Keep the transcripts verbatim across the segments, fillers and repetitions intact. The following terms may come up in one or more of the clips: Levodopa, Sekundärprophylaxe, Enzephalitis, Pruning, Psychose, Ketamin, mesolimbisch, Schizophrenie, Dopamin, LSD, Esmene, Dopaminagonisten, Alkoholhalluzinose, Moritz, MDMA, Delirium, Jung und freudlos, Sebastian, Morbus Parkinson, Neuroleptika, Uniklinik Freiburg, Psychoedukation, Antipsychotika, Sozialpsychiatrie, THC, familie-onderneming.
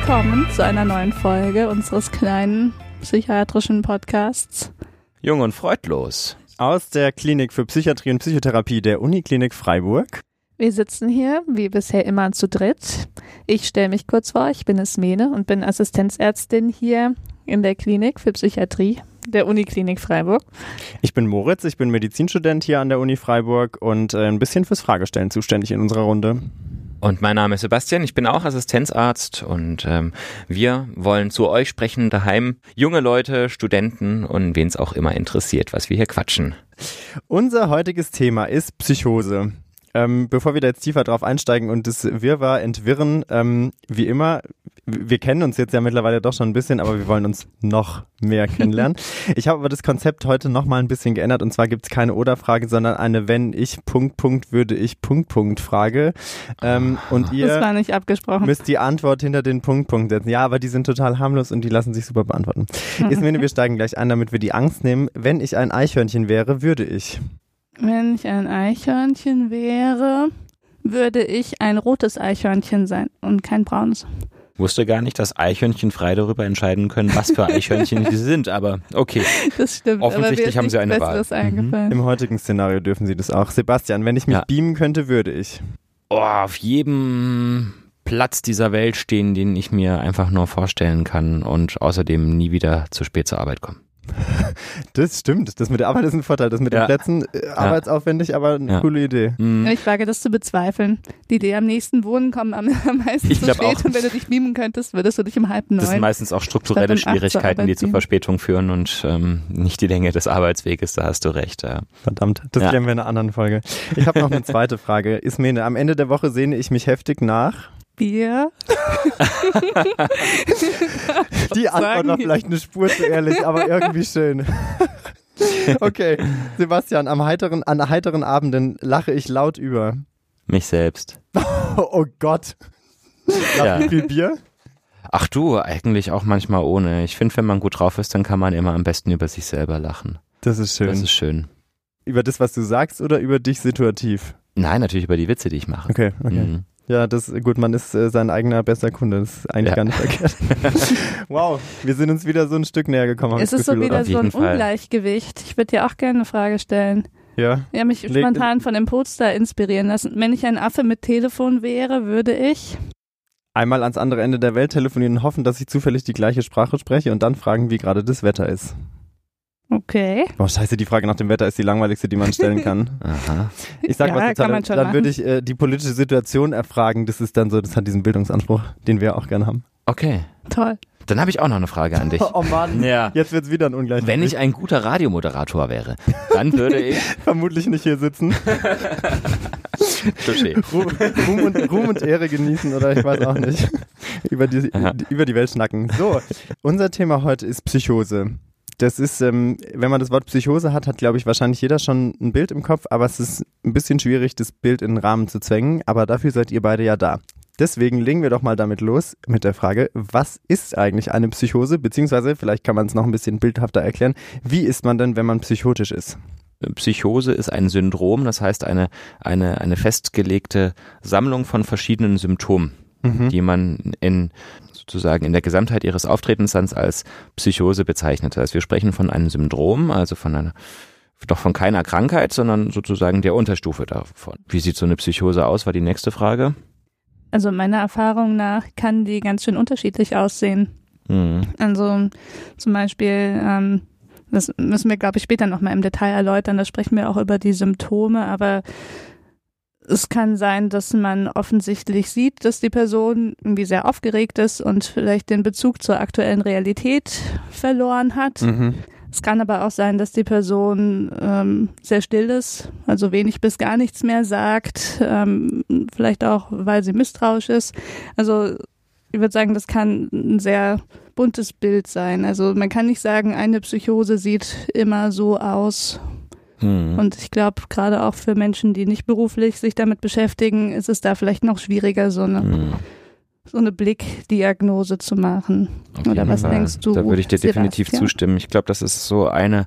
willkommen zu einer neuen Folge unseres kleinen psychiatrischen Podcasts Jung und freudlos aus der Klinik für Psychiatrie und Psychotherapie der Uniklinik Freiburg. Wir sitzen hier, wie bisher immer, zu dritt. Ich stelle mich kurz vor, ich bin Esmene und bin Assistenzärztin hier in der Klinik für Psychiatrie der Uniklinik Freiburg. Ich bin Moritz, ich bin Medizinstudent hier an der Uni Freiburg und ein bisschen fürs Fragestellen zuständig in unserer Runde. Und mein Name ist Sebastian, ich bin auch Assistenzarzt und ähm, wir wollen zu euch sprechen, daheim junge Leute, Studenten und wen es auch immer interessiert, was wir hier quatschen. Unser heutiges Thema ist Psychose. Ähm, bevor wir da jetzt tiefer drauf einsteigen und das Wirrwarr entwirren, ähm, wie immer, wir kennen uns jetzt ja mittlerweile doch schon ein bisschen, aber wir wollen uns noch mehr kennenlernen. Ich habe aber das Konzept heute nochmal ein bisschen geändert und zwar gibt es keine Oder-Frage, sondern eine Wenn ich Punkt Punkt würde ich Punkt Punkt Frage. Ähm, und ihr das war nicht abgesprochen. Müsst die Antwort hinter den Punkt Punkt setzen. Ja, aber die sind total harmlos und die lassen sich super beantworten. Esmene, wir steigen gleich ein, damit wir die Angst nehmen. Wenn ich ein Eichhörnchen wäre, würde ich... Wenn ich ein Eichhörnchen wäre, würde ich ein rotes Eichhörnchen sein und kein braunes. Ich wusste gar nicht, dass Eichhörnchen frei darüber entscheiden können, was für Eichhörnchen sie sind, aber okay. Das stimmt. Offensichtlich haben sie eine Wahl. Mhm. Im heutigen Szenario dürfen sie das auch. Sebastian, wenn ich mich ja. beamen könnte, würde ich. Oh, auf jedem Platz dieser Welt stehen, den ich mir einfach nur vorstellen kann und außerdem nie wieder zu spät zur Arbeit kommen. Das stimmt, das mit der Arbeit ist ein Vorteil, das mit ja. den Plätzen, äh, ja. arbeitsaufwendig, aber eine ja. coole Idee. Ich wage das zu bezweifeln. Die Idee am nächsten Wohnen kommen am, am meisten ich zu spät auch. Und wenn du dich beamen könntest, würdest du dich im halb neun. Das sind meistens auch strukturelle Schwierigkeiten, zu die zur Verspätung führen und ähm, nicht die Länge des Arbeitsweges, da hast du recht. Ja. Verdammt, das klären ja. wir in einer anderen Folge. Ich habe noch eine zweite Frage. Esmene, am Ende der Woche sehne ich mich heftig nach... Bier. Die Antwort war vielleicht eine Spur zu ehrlich, aber irgendwie schön. Okay, Sebastian, am heiteren, an heiteren Abenden lache ich laut über. Mich selbst. Oh Gott. Ja. Wie viel Bier? Ach du, eigentlich auch manchmal ohne. Ich finde, wenn man gut drauf ist, dann kann man immer am besten über sich selber lachen. Das ist schön. Das ist schön. Über das, was du sagst oder über dich situativ? Nein, natürlich über die Witze, die ich mache. Okay, okay. Mhm. Ja, das gut, man ist äh, sein eigener bester Kunde, das ist eigentlich ja. gar nicht verkehrt. Wow, wir sind uns wieder so ein Stück näher gekommen. Es ist Gefühl, so wieder oder? So ein Ungleichgewicht. Ich würde dir auch gerne eine Frage stellen. Ja? Ja, mich Leg- spontan von dem Poster inspirieren lassen. Wenn ich ein Affe mit Telefon wäre, würde ich... Einmal ans andere Ende der Welt telefonieren und hoffen, dass ich zufällig die gleiche Sprache spreche und dann fragen, wie gerade das Wetter ist. Okay. Boah, scheiße, die Frage nach dem Wetter ist die langweiligste, die man stellen kann. Aha. Ich sag ja, was total, dann, dann würde ich äh, die politische Situation erfragen, das ist dann so, das hat diesen Bildungsanspruch, den wir auch gerne haben. Okay. Toll. Dann habe ich auch noch eine Frage an dich. Oh Mann, ja. Jetzt wird's wieder ein Ungleichgewicht. Wenn ich ein guter Radiomoderator wäre, dann würde ich... Vermutlich nicht hier sitzen. Ruhm, Ruhm, und, Ruhm und Ehre genießen oder ich weiß auch nicht. über, die, über die Welt schnacken. So, unser Thema heute ist Psychose. Das ist, ähm, wenn man das Wort Psychose hat, hat, glaube ich, wahrscheinlich jeder schon ein Bild im Kopf, aber es ist ein bisschen schwierig, das Bild in den Rahmen zu zwängen, aber dafür seid ihr beide ja da. Deswegen legen wir doch mal damit los mit der Frage, was ist eigentlich eine Psychose, beziehungsweise, vielleicht kann man es noch ein bisschen bildhafter erklären, wie ist man denn, wenn man psychotisch ist? Psychose ist ein Syndrom, das heißt eine, eine, eine festgelegte Sammlung von verschiedenen Symptomen, mhm. die man in... sozusagen in der Gesamtheit ihres Auftretens dann als Psychose bezeichnet. Das heißt, wir sprechen von einem Syndrom, also von einer, doch von keiner Krankheit, sondern sozusagen der Unterstufe davon. Wie sieht so eine Psychose aus, war die nächste Frage. Also meiner Erfahrung nach kann die ganz schön unterschiedlich aussehen. Mhm. Also zum Beispiel, ähm, das müssen wir, glaube ich, später nochmal im Detail erläutern, da sprechen wir auch über die Symptome, aber es kann sein, dass man offensichtlich sieht, dass die Person irgendwie sehr aufgeregt ist und vielleicht den Bezug zur aktuellen Realität verloren hat. Mhm. Es kann aber auch sein, dass die Person ähm, sehr still ist, also wenig bis gar nichts mehr sagt, ähm, vielleicht auch, weil sie misstrauisch ist. Also ich würde sagen, das kann ein sehr buntes Bild sein. Also man kann nicht sagen, eine Psychose sieht immer so aus. Und ich glaube, gerade auch für Menschen, die nicht beruflich sich damit beschäftigen, ist es da vielleicht noch schwieriger, so eine, mm. so eine Blickdiagnose zu machen. Auf Oder was Fall. Denkst du? Da würde ich dir Sebastian? definitiv zustimmen. Ich glaube, das ist so eine,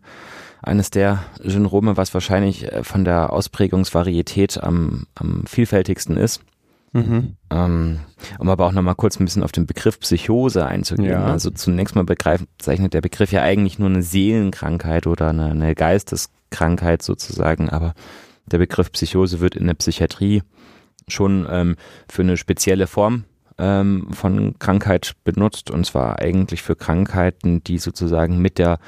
eines der Syndrome, was wahrscheinlich von der Ausprägungsvarietät am, am vielfältigsten ist. Mhm. Ähm, um aber auch nochmal kurz ein bisschen auf den Begriff Psychose einzugehen. Ja. Also zunächst mal bezeichnet der Begriff ja eigentlich nur eine Seelenkrankheit oder eine, eine Geisteskrankheit sozusagen, aber der Begriff Psychose wird in der Psychiatrie schon ähm, für eine spezielle Form ähm, von Krankheit benutzt, und zwar eigentlich für Krankheiten, die sozusagen mit der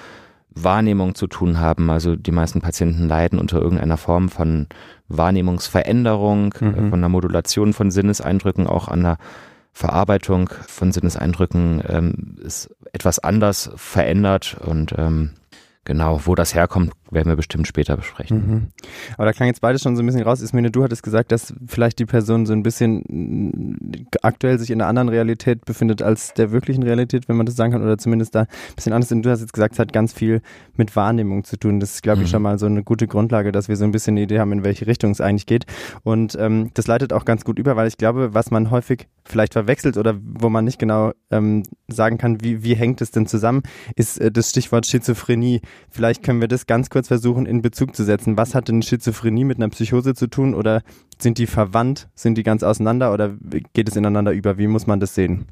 Wahrnehmung zu tun haben. Also die meisten Patienten leiden unter irgendeiner Form von Wahrnehmungsveränderung, mhm. von der Modulation von Sinneseindrücken, auch an der Verarbeitung von Sinneseindrücken ähm, ist etwas anders verändert, und ähm, genau, wo das herkommt, werden wir bestimmt später besprechen. Mhm. Aber da klang jetzt beides schon so ein bisschen raus. Esmene, du hattest gesagt, dass vielleicht die Person so ein bisschen aktuell sich in einer anderen Realität befindet als der wirklichen Realität, wenn man das sagen kann, oder zumindest da ein bisschen anders. Und du hast jetzt gesagt, es hat ganz viel mit Wahrnehmung zu tun. Das ist, glaube ich, mhm. schon mal so eine gute Grundlage, dass wir so ein bisschen eine Idee haben, in welche Richtung es eigentlich geht. Und ähm, das leitet auch ganz gut über, weil ich glaube, was man häufig vielleicht verwechselt oder wo man nicht genau ähm, sagen kann, wie, wie hängt es denn zusammen, ist äh, das Stichwort Schizophrenie. Vielleicht können wir das ganz kurz versuchen, in Bezug zu setzen. Was hat denn Schizophrenie mit einer Psychose zu tun, oder sind die verwandt? Sind die ganz auseinander oder geht es ineinander über? Wie muss man das sehen?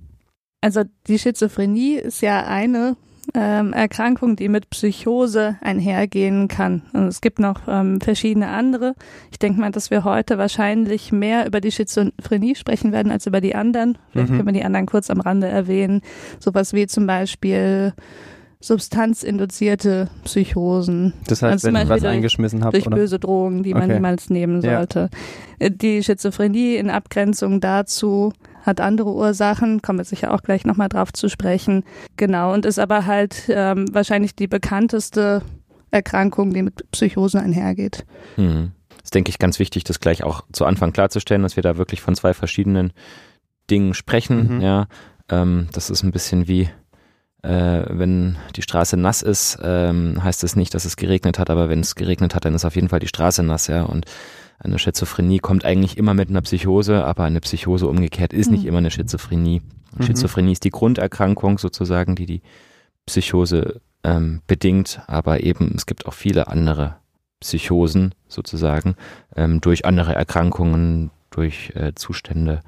Also die Schizophrenie ist ja eine ähm, Erkrankung, die mit Psychose einhergehen kann. Also es gibt noch ähm, verschiedene andere. Ich denke mal, dass wir heute wahrscheinlich mehr über die Schizophrenie sprechen werden als über die anderen. Vielleicht mhm. können wir die anderen kurz am Rande erwähnen. Sowas wie zum Beispiel substanzinduzierte Psychosen. Das heißt, also wenn ich was durch, eingeschmissen habe? Durch oder? Böse Drogen, die okay. man niemals nehmen sollte. Ja. Die Schizophrenie in Abgrenzung dazu hat andere Ursachen, kommen wir sicher auch gleich nochmal drauf zu sprechen. Genau, und ist aber halt ähm, wahrscheinlich die bekannteste Erkrankung, die mit Psychosen einhergeht. Hm. Das ist, denke ich, ganz wichtig, das gleich auch zu Anfang klarzustellen, dass wir da wirklich von zwei verschiedenen Dingen sprechen. Mhm. Ja, ähm, das ist ein bisschen wie Äh, wenn die Straße nass ist, ähm, heißt es nicht, dass es geregnet hat, aber wenn es geregnet hat, dann ist auf jeden Fall die Straße nass, ja, und eine Schizophrenie kommt eigentlich immer mit einer Psychose, aber eine Psychose umgekehrt ist mhm. nicht immer eine Schizophrenie. Mhm. Schizophrenie ist die Grunderkrankung sozusagen, die die Psychose ähm, bedingt, aber eben es gibt auch viele andere Psychosen sozusagen, ähm, durch andere Erkrankungen, durch äh, Zustände,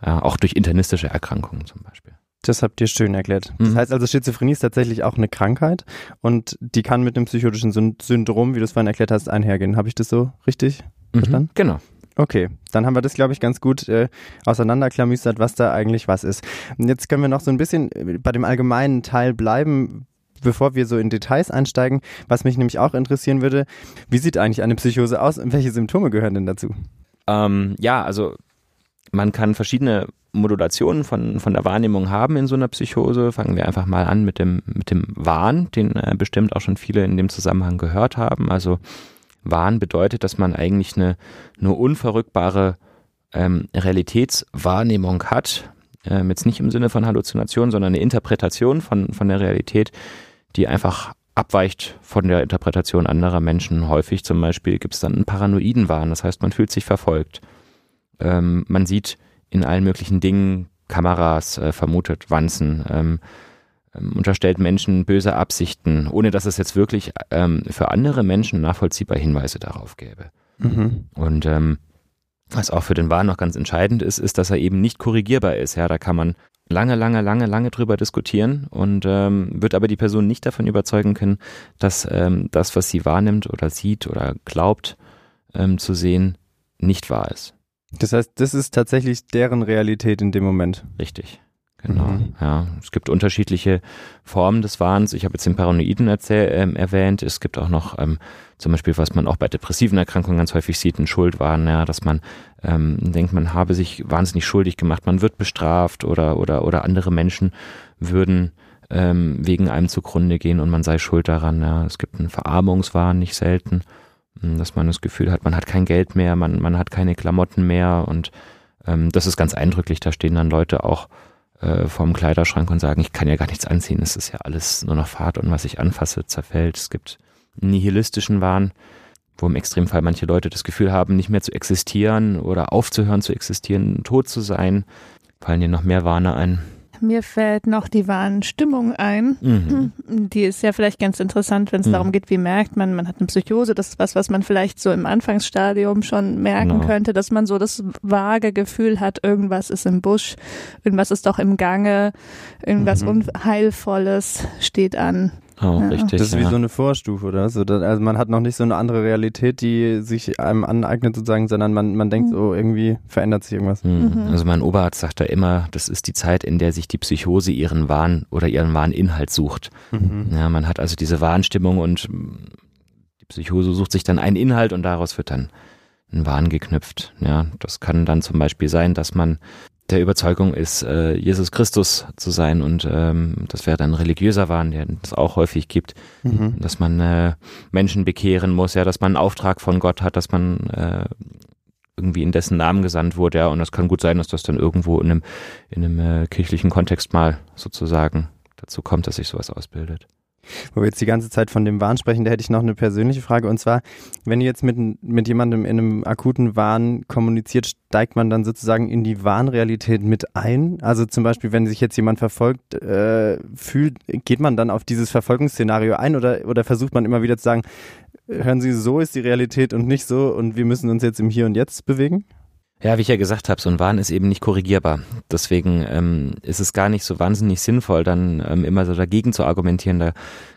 äh, auch durch internistische Erkrankungen zum Beispiel. Das habt ihr schön erklärt. Das mhm. heißt also, Schizophrenie ist tatsächlich auch eine Krankheit, und die kann mit einem psychotischen Syndrom, wie du es vorhin erklärt hast, einhergehen. Habe ich das so richtig mhm. verstanden? Genau. Okay, dann haben wir das, glaube ich, ganz gut äh, auseinanderklamüstert, was da eigentlich was ist. Und jetzt können wir noch so ein bisschen bei dem allgemeinen Teil bleiben, bevor wir so in Details einsteigen. Was mich nämlich auch interessieren würde, wie sieht eigentlich eine Psychose aus und welche Symptome gehören denn dazu? Ähm, ja, also man kann verschiedene Modulationen von, von der Wahrnehmung haben in so einer Psychose. Fangen wir einfach mal an mit dem, mit dem Wahn, den äh, bestimmt auch schon viele in dem Zusammenhang gehört haben. Also Wahn bedeutet, dass man eigentlich eine, eine unverrückbare ähm, Realitätswahrnehmung hat. Ähm, jetzt nicht im Sinne von Halluzination, sondern eine Interpretation von, von der Realität, die einfach abweicht von der Interpretation anderer Menschen. Häufig zum Beispiel gibt es dann einen paranoiden Wahn, das heißt, man fühlt sich verfolgt. Ähm, man sieht in allen möglichen Dingen, Kameras, äh, vermutet, Wanzen, ähm, ähm, unterstellt Menschen böse Absichten, ohne dass es jetzt wirklich ähm, für andere Menschen nachvollziehbar Hinweise darauf gäbe. Mhm. Und ähm, was auch für den Wahn noch ganz entscheidend ist, ist, dass er eben nicht korrigierbar ist. Ja, da kann man lange, lange, lange, lange drüber diskutieren und ähm, wird aber die Person nicht davon überzeugen können, dass ähm, das, was sie wahrnimmt oder sieht oder glaubt ähm, zu sehen, nicht wahr ist. Das heißt, das ist tatsächlich deren Realität in dem Moment. Richtig, genau. Mhm. Ja, es gibt unterschiedliche Formen des Wahns. Ich habe jetzt den Paranoiden erzähl- ähm, erwähnt. Es gibt auch noch ähm, zum Beispiel, was man auch bei depressiven Erkrankungen ganz häufig sieht, einen Schuldwahn, ja, dass man ähm, denkt, man habe sich wahnsinnig schuldig gemacht, man wird bestraft oder, oder, oder andere Menschen würden ähm, wegen einem zugrunde gehen und man sei schuld daran. Ja. Es gibt einen Verarmungswahn, nicht selten, dass man das Gefühl hat, man hat kein Geld mehr, man, man hat keine Klamotten mehr, und ähm, das ist ganz eindrücklich. Da stehen dann Leute auch äh, vorm Kleiderschrank und sagen, ich kann ja gar nichts anziehen, es ist ja alles nur noch Fahrt und was ich anfasse, zerfällt. Es gibt nihilistischen Wahn, wo im Extremfall manche Leute das Gefühl haben, nicht mehr zu existieren oder aufzuhören zu existieren, tot zu sein. Fallen dir noch mehr Wahne ein? Mir fällt noch die Wahnstimmung ein. Mhm. Die ist ja vielleicht ganz interessant, wenn es mhm. darum geht, wie merkt man, man hat eine Psychose. Das ist was, was man vielleicht so im Anfangsstadium schon merken genau. könnte, dass man so das vage Gefühl hat, irgendwas ist im Busch, irgendwas ist doch im Gange, irgendwas mhm. Unheilvolles steht an. Oh, ja. richtig, das ist ja. wie so eine Vorstufe, oder? So, da, also man hat noch nicht so eine andere Realität, die sich einem aneignet sozusagen, sondern man, man denkt so, irgendwie verändert sich irgendwas. Mhm. Also mein Oberarzt sagt da immer, das ist die Zeit, in der sich die Psychose ihren Wahn oder ihren Wahninhalt sucht. Mhm. Ja, man hat also diese Wahnstimmung und die Psychose sucht sich dann einen Inhalt und daraus wird dann ein Wahn geknüpft. Ja, das kann dann zum Beispiel sein, dass man der Überzeugung ist, Jesus Christus zu sein und ähm, das wäre dann religiöser Wahn, der es auch häufig gibt, mhm. dass man äh, Menschen bekehren muss, ja, dass man einen Auftrag von Gott hat, dass man äh, irgendwie in dessen Namen gesandt wurde, ja, und das kann gut sein, dass das dann irgendwo in einem, in einem äh, kirchlichen Kontext mal sozusagen dazu kommt, dass sich sowas ausbildet. Wo wir jetzt die ganze Zeit von dem Wahn sprechen, da hätte ich noch eine persönliche Frage. Und zwar, wenn ihr jetzt mit, mit jemandem in einem akuten Wahn kommuniziert, steigt man dann sozusagen in die Wahnrealität mit ein? Also zum Beispiel, wenn sich jetzt jemand verfolgt äh, fühlt, geht man dann auf dieses Verfolgungsszenario ein oder, oder versucht man immer wieder zu sagen, hören Sie, so ist die Realität und nicht so und wir müssen uns jetzt im Hier und Jetzt bewegen? Ja, wie ich ja gesagt habe, so ein Wahn ist eben nicht korrigierbar. Deswegen ähm, ist es gar nicht so wahnsinnig sinnvoll, dann ähm, immer so dagegen zu argumentieren. Da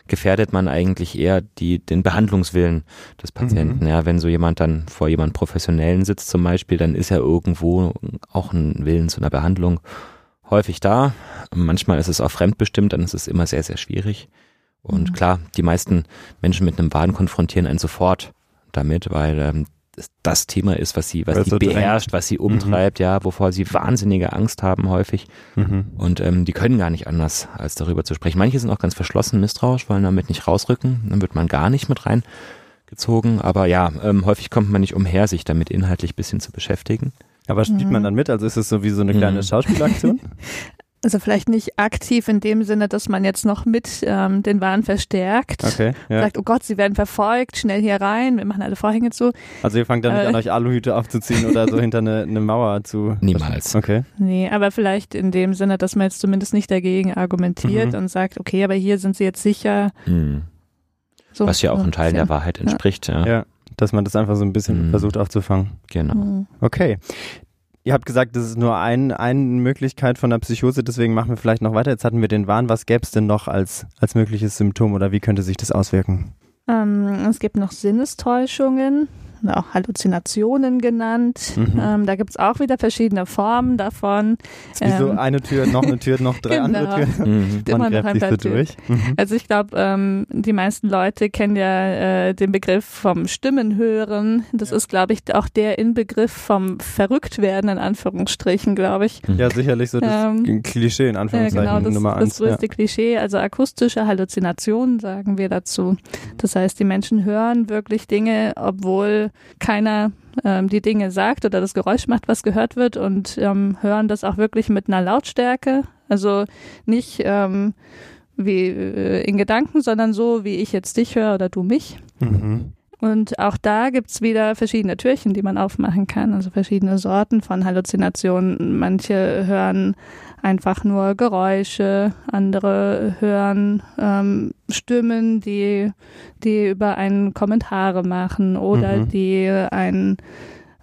gefährdet man eigentlich eher die, den Behandlungswillen des Patienten. Mhm. Ja, wenn so jemand dann vor jemand Professionellen sitzt zum Beispiel, dann ist ja irgendwo auch ein Willen zu einer Behandlung häufig da. Manchmal ist es auch fremdbestimmt, dann ist es immer sehr, sehr schwierig. Und mhm. klar, die meisten Menschen mit einem Wahn konfrontieren einen sofort damit, weil ähm, das Thema ist, was sie, was sie beherrscht, was sie umtreibt, mhm. ja, wovor sie wahnsinnige Angst haben häufig mhm. und ähm, die können gar nicht anders, als darüber zu sprechen. Manche sind auch ganz verschlossen, misstrauisch, wollen damit nicht rausrücken, dann wird man gar nicht mit reingezogen, aber ja, ähm, häufig kommt man nicht umher, sich damit inhaltlich ein bisschen zu beschäftigen. Aber spielt mhm. man dann mit, also ist es so wie so eine kleine mhm. Schauspielaktion? Also vielleicht nicht aktiv in dem Sinne, dass man jetzt noch mit ähm, den Wahn verstärkt. Okay, ja. Sagt, oh Gott, sie werden verfolgt, schnell hier rein, wir machen alle Vorhänge zu. Also ihr fangt dann äh, nicht an, euch Aluhüte aufzuziehen oder so hinter eine, eine Mauer zu. Niemals. Okay. Nee, aber vielleicht in dem Sinne, dass man jetzt zumindest nicht dagegen argumentiert mhm. und sagt, okay, aber hier sind sie jetzt sicher. Mhm. So, was ja auch so ein Teil ja. der Wahrheit entspricht. Ja. ja, dass man das einfach so ein bisschen mhm. versucht aufzufangen. Genau. Mhm. Okay. Ihr habt gesagt, das ist nur ein, eine Möglichkeit von der Psychose, deswegen machen wir vielleicht noch weiter. Jetzt hatten wir den Wahn. Was gäbe es denn noch als, als mögliches Symptom oder wie könnte sich das auswirken? Ähm, es gibt noch Sinnestäuschungen, auch Halluzinationen genannt. Mhm. Ähm, da gibt es auch wieder verschiedene Formen davon. Das ist wie ähm, so eine Tür, noch eine Tür, noch drei genau. andere Türen. Mhm. Man gräbt sich so durch. Mhm. Also ich glaube, ähm, die meisten Leute kennen ja äh, den Begriff vom Stimmenhören. Das ja. ist, glaube ich, auch der Inbegriff vom Verrücktwerden, in Anführungsstrichen, glaube ich. Ja, sicherlich so das ähm, Klischee, in Anführungszeichen, ja, genau, das, Nummer eins. Das größte ja. Klischee, also akustische Halluzinationen, sagen wir dazu. Das heißt, die Menschen hören wirklich Dinge, obwohl keiner ähm, die Dinge sagt oder das Geräusch macht, was gehört wird und ähm, hören das auch wirklich mit einer Lautstärke, also nicht ähm, wie äh, in Gedanken, sondern so, wie ich jetzt dich höre oder du mich. Mhm. Und auch da gibt es wieder verschiedene Türchen, die man aufmachen kann, also verschiedene Sorten von Halluzinationen. Manche hören einfach nur Geräusche, andere hören ähm, Stimmen, die, die über einen Kommentare machen oder mhm. die einen,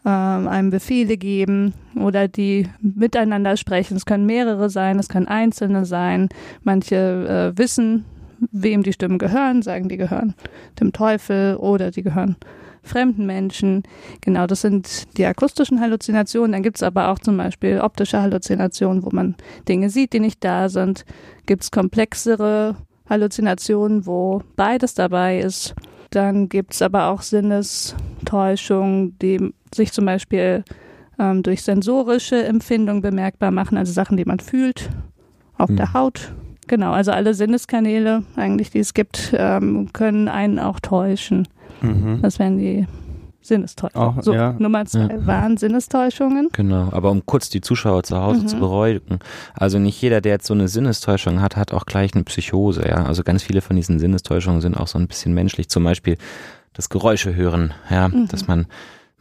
ähm, einem Befehle geben oder die miteinander sprechen. Es können mehrere sein, es können einzelne sein. Manche äh, wissen, wem die Stimmen gehören, sagen, die gehören dem Teufel oder die gehören fremden Menschen. Genau, das sind die akustischen Halluzinationen. Dann gibt es aber auch zum Beispiel optische Halluzinationen, wo man Dinge sieht, die nicht da sind. Gibt es komplexere Halluzinationen, wo beides dabei ist. Dann gibt es aber auch Sinnestäuschungen, die sich zum Beispiel ähm, durch sensorische Empfindungen bemerkbar machen, also Sachen, die man fühlt, auf mhm. der Haut. Genau, also alle Sinneskanäle eigentlich, die es gibt, ähm, können einen auch täuschen. Mhm. Das wären die Sinnestäuschungen. Auch, so, ja. Nummer zwei ja. waren Sinnestäuschungen. Genau, aber um kurz die Zuschauer zu Hause mhm. zu beruhigen. Also nicht jeder, der jetzt so eine Sinnestäuschung hat, hat auch gleich eine Psychose. Ja? Also ganz viele von diesen Sinnestäuschungen sind auch so ein bisschen menschlich. Zum Beispiel das Geräusche hören, ja? mhm. dass man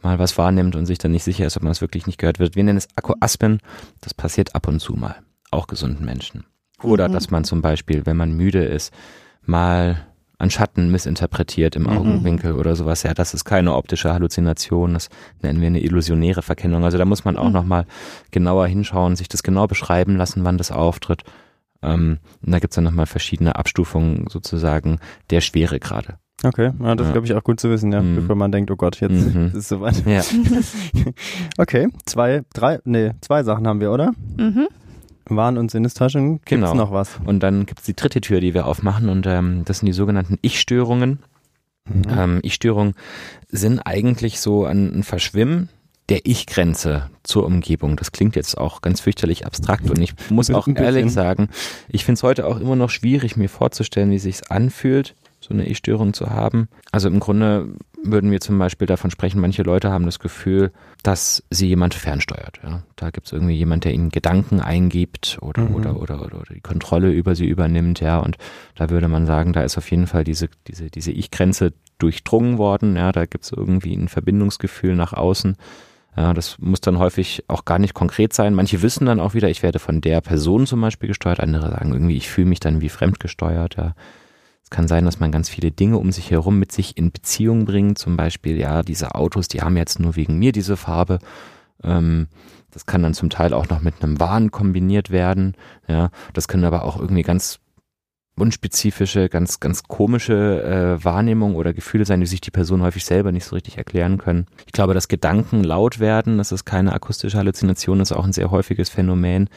mal was wahrnimmt und sich dann nicht sicher ist, ob man es wirklich nicht gehört wird. Wir nennen es Akkoaspen. Das passiert ab und zu mal. auch gesunden Menschen. Oder mhm. dass man zum Beispiel, wenn man müde ist, mal an Schatten missinterpretiert im Augenwinkel mhm. oder sowas. Ja, das ist keine optische Halluzination, das nennen wir eine illusionäre Verkennung. Also da muss man auch mhm. nochmal genauer hinschauen, sich das genau beschreiben lassen, wann das auftritt. Ähm, und da gibt es dann nochmal verschiedene Abstufungen sozusagen der Schweregrade. Okay, ja, das ja. glaube ich auch gut zu wissen, ja, mhm. bevor man denkt, oh Gott, jetzt mhm. ist es soweit. Ja. Okay, zwei, drei, nee, zwei Sachen haben wir, oder? Mhm. Wahn- und Sinnestaschen, gibt es genau. noch was? Und dann gibt es die dritte Tür, die wir aufmachen, und ähm, das sind die sogenannten Ich-Störungen. Mhm. Ähm, Ich-Störungen sind eigentlich so ein Verschwimmen der Ich-Grenze zur Umgebung. Das klingt jetzt auch ganz fürchterlich abstrakt, und ich muss auch ehrlich sagen, ich finde es heute auch immer noch schwierig, mir vorzustellen, wie sich's anfühlt, so eine Ich-Störung zu haben. Also im Grunde würden wir zum Beispiel davon sprechen, manche Leute haben das Gefühl, dass sie jemand fernsteuert. Ja? Da gibt es irgendwie jemand, der ihnen Gedanken eingibt oder, mhm. oder, oder, oder, oder die Kontrolle über sie übernimmt. Ja? Und da würde man sagen, da ist auf jeden Fall diese, diese, diese Ich-Grenze durchdrungen worden. Ja? Da gibt es irgendwie ein Verbindungsgefühl nach außen. Ja, das muss dann häufig auch gar nicht konkret sein. Manche wissen dann auch wieder, ich werde von der Person zum Beispiel gesteuert. Andere sagen irgendwie, ich fühle mich dann wie fremdgesteuert. Ja. Es kann sein, dass man ganz viele Dinge um sich herum mit sich in Beziehung bringt. Zum Beispiel, ja, diese Autos, die haben jetzt nur wegen mir diese Farbe. Ähm, das kann dann zum Teil auch noch mit einem Wahn kombiniert werden. Ja, das können aber auch irgendwie ganz unspezifische, ganz, ganz komische äh, Wahrnehmungen oder Gefühle sein, die sich die Person häufig selber nicht so richtig erklären können. Ich glaube, dass Gedanken laut werden, das ist keine akustische Halluzination, das ist auch ein sehr häufiges Phänomen,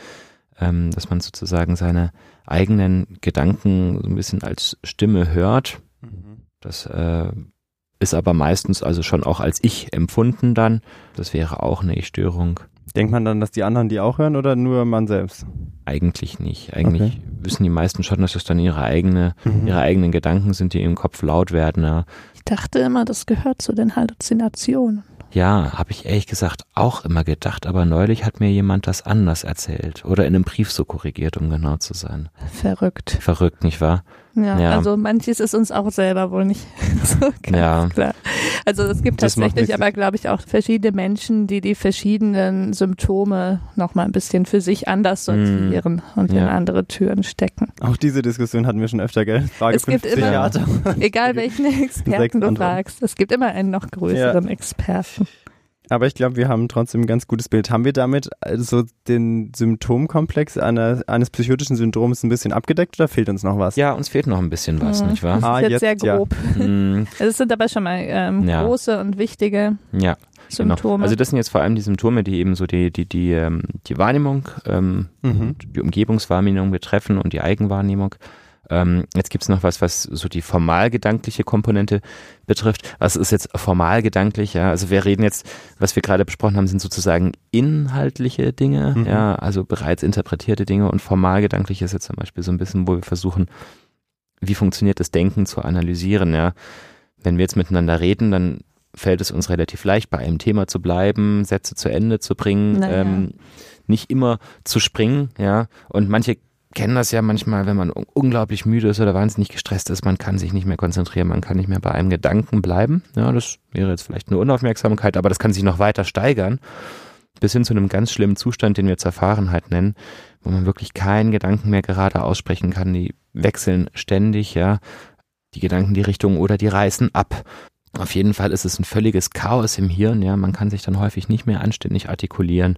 ähm, dass man sozusagen seine eigenen Gedanken so ein bisschen als Stimme hört. Mhm. Das äh, ist aber meistens also schon auch als Ich empfunden dann. Das wäre auch eine Ich-Störung. Denkt man dann, dass die anderen die auch hören oder nur man selbst? Eigentlich nicht. Eigentlich okay. wissen die meisten schon, dass das dann ihre eigene, mhm. ihre eigenen Gedanken sind, die im Kopf laut werden. Ja. Ich dachte immer, das gehört zu den Halluzinationen. Ja, habe ich ehrlich gesagt auch immer gedacht, aber neulich hat mir jemand das anders erzählt oder in einem Brief so korrigiert, um genau zu sein. Verrückt. Verrückt, nicht wahr? Ja, ja. Also manches ist uns auch selber wohl nicht so ganz ja. klar. Also es gibt das tatsächlich aber, glaube ich, auch verschiedene Menschen, die die verschiedenen Symptome nochmal ein bisschen für sich anders sortieren mm. und ja. in andere Türen stecken. Auch diese Diskussion hatten wir schon öfter, gell? Frage es gibt immer, egal welchen Experten du fragst, es gibt immer einen noch größeren ja. Experten. Aber ich glaube, wir haben trotzdem ein ganz gutes Bild. Haben wir damit also den Symptomkomplex einer, eines psychotischen Syndroms ein bisschen abgedeckt oder fehlt uns noch was? Ja, uns fehlt noch ein bisschen was, mhm. nicht wahr? Das ist jetzt, jetzt sehr grob. Ja. Es sind aber schon mal ähm, ja. große und wichtige ja, Symptome. Genau. Also das sind jetzt vor allem die Symptome, die eben so die, die, die, ähm, die Wahrnehmung, ähm, mhm. die Umgebungswahrnehmung betreffen und die Eigenwahrnehmung. Ähm, jetzt gibt es noch was, was so die formalgedankliche Komponente betrifft. Was ist jetzt formalgedanklich? Ja? Also wir reden jetzt, was wir gerade besprochen haben, sind sozusagen inhaltliche Dinge, mhm. ja, also bereits interpretierte Dinge, und formalgedanklich ist jetzt zum Beispiel so ein bisschen, wo wir versuchen, wie funktioniert das Denken zu analysieren. Ja? Wenn wir jetzt miteinander reden, dann fällt es uns relativ leicht, bei einem Thema zu bleiben, Sätze zu Ende zu bringen, naja. ähm, nicht immer zu springen, ja, und manche kennen das ja manchmal, wenn man unglaublich müde ist oder wahnsinnig gestresst ist, man kann sich nicht mehr konzentrieren, man kann nicht mehr bei einem Gedanken bleiben. Ja, das wäre jetzt vielleicht eine Unaufmerksamkeit, aber das kann sich noch weiter steigern, bis hin zu einem ganz schlimmen Zustand, den wir Zerfahrenheit nennen, wo man wirklich keinen Gedanken mehr gerade aussprechen kann, die wechseln ständig, ja, die Gedanken, die Richtung oder die reißen ab. Auf jeden Fall ist es ein völliges Chaos im Hirn, ja, man kann sich dann häufig nicht mehr anständig artikulieren.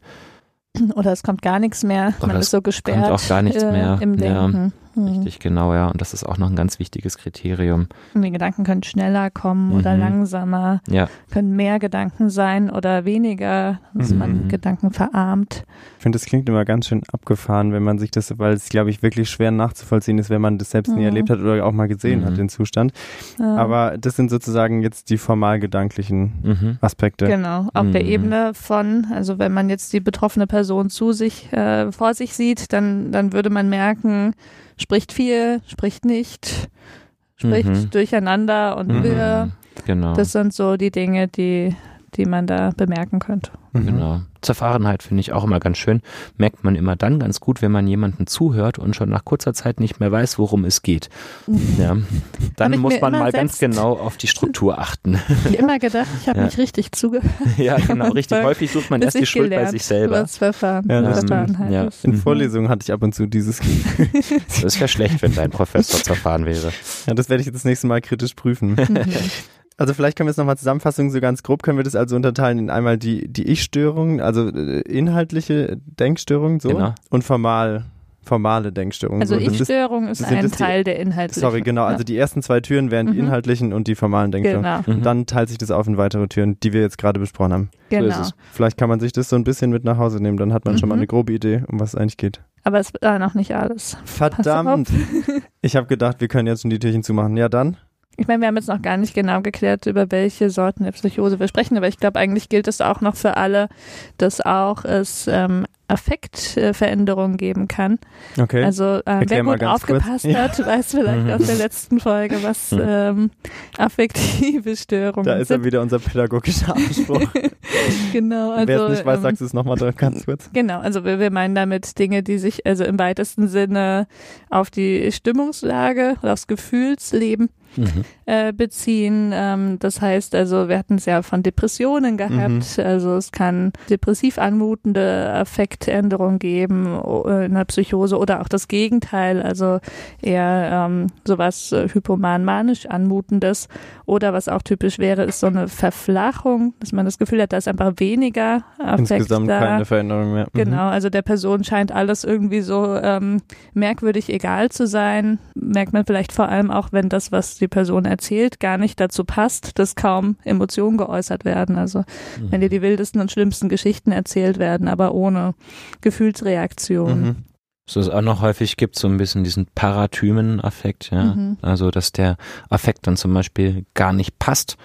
Oder es kommt gar nichts mehr, man ist so gesperrt, kommt auch gar nichts äh, mehr. Im Denken. Ja, mhm. Richtig, genau, ja. Und das ist auch noch ein ganz wichtiges Kriterium. Und die Gedanken können schneller kommen mhm. oder langsamer, ja. können mehr Gedanken sein oder weniger, dass mhm. man Gedanken verarmt. Ich finde, das klingt immer ganz schön abgefahren, wenn man sich das, weil es, glaube ich, wirklich schwer nachzuvollziehen ist, wenn man das selbst mhm. nie erlebt hat oder auch mal gesehen mhm. hat, den Zustand. Ja. Aber das sind sozusagen jetzt die formalgedanklichen mhm. Aspekte. Genau, auf mhm. der Ebene von, also wenn man jetzt die betroffene Person Person zu sich, äh, vor sich sieht, dann, dann würde man merken, spricht viel, spricht nicht, spricht mhm. durcheinander und mhm. wir. Genau. Das sind so die Dinge, die, die man da bemerken könnte. Mhm. Genau. Zerfahrenheit finde ich auch immer ganz schön, merkt man immer dann ganz gut, wenn man jemanden zuhört und schon nach kurzer Zeit nicht mehr weiß, worum es geht. Ja. Dann muss man mal ganz genau auf die Struktur achten. Ich habe immer gedacht, ich habe ja. nicht richtig zugehört. Ja, genau, richtig. War, Häufig sucht man erst die Schuld bei sich selber. Verfahren, ja, ähm, ja. In Vorlesungen hatte ich ab und zu dieses Gefühl. Das wäre schlecht, wenn dein Professor zerfahren wäre. Ja, das werde ich das nächste Mal kritisch prüfen. Also vielleicht können wir es nochmal zusammenfassen, so ganz grob können wir das also unterteilen in einmal die, die Ich-Störungen, also inhaltliche Denkstörungen so genau. und formal, formale Denkstörungen. Also so. Ich-Störung ist ein Teil die, der inhaltlichen. Sorry, genau, also die ersten zwei Türen wären die mhm. inhaltlichen und die formalen Denkstörungen. Genau. Mhm. Und dann teilt sich das auf in weitere Türen, die wir jetzt gerade besprochen haben. Genau. So ist es. Vielleicht kann man sich das so ein bisschen mit nach Hause nehmen, dann hat man mhm. schon mal eine grobe Idee, um was es eigentlich geht. Aber es war noch nicht alles. Verdammt! Ich habe gedacht, wir können jetzt schon die Türchen zumachen. Ja, dann? Ich meine, wir haben jetzt noch gar nicht genau geklärt, über welche Sorten der Psychose wir sprechen, aber ich glaube, eigentlich gilt es auch noch für alle, dass auch es ähm, Affektveränderungen geben kann. Okay. Also ähm, wer gut aufgepasst kurz. hat, ja. weiß vielleicht aus der letzten Folge, was ähm, affektive Störungen sind. Da ist ja wieder unser pädagogischer Anspruch. Genau. Also, wer es nicht weiß, ähm, sagst du es nochmal ganz kurz. Genau, also wir, wir meinen damit Dinge, die sich also im weitesten Sinne auf die Stimmungslage, aufs Gefühlsleben Mhm. äh, beziehen. Ähm, das heißt also, wir hatten es ja von Depressionen gehabt, mhm. also es kann depressiv anmutende Affektänderungen geben äh, in der Psychose oder auch das Gegenteil, also eher ähm, sowas äh, hypoman-manisch anmutendes oder was auch typisch wäre, ist so eine Verflachung, dass man das Gefühl hat, da ist einfach weniger Affekt insgesamt da. Keine Veränderung mehr. Mhm. Genau, also der Person scheint alles irgendwie so ähm, merkwürdig egal zu sein, merkt man vielleicht vor allem auch, wenn das, was die Person erzählt, gar nicht dazu passt, dass kaum Emotionen geäußert werden. Also mhm. wenn dir die wildesten und schlimmsten Geschichten erzählt werden, aber ohne Gefühlsreaktion. Mhm. So es auch noch häufig gibt, so ein bisschen diesen Paratymen-Affekt. Ja? Mhm. Also dass der Affekt dann zum Beispiel gar nicht passt,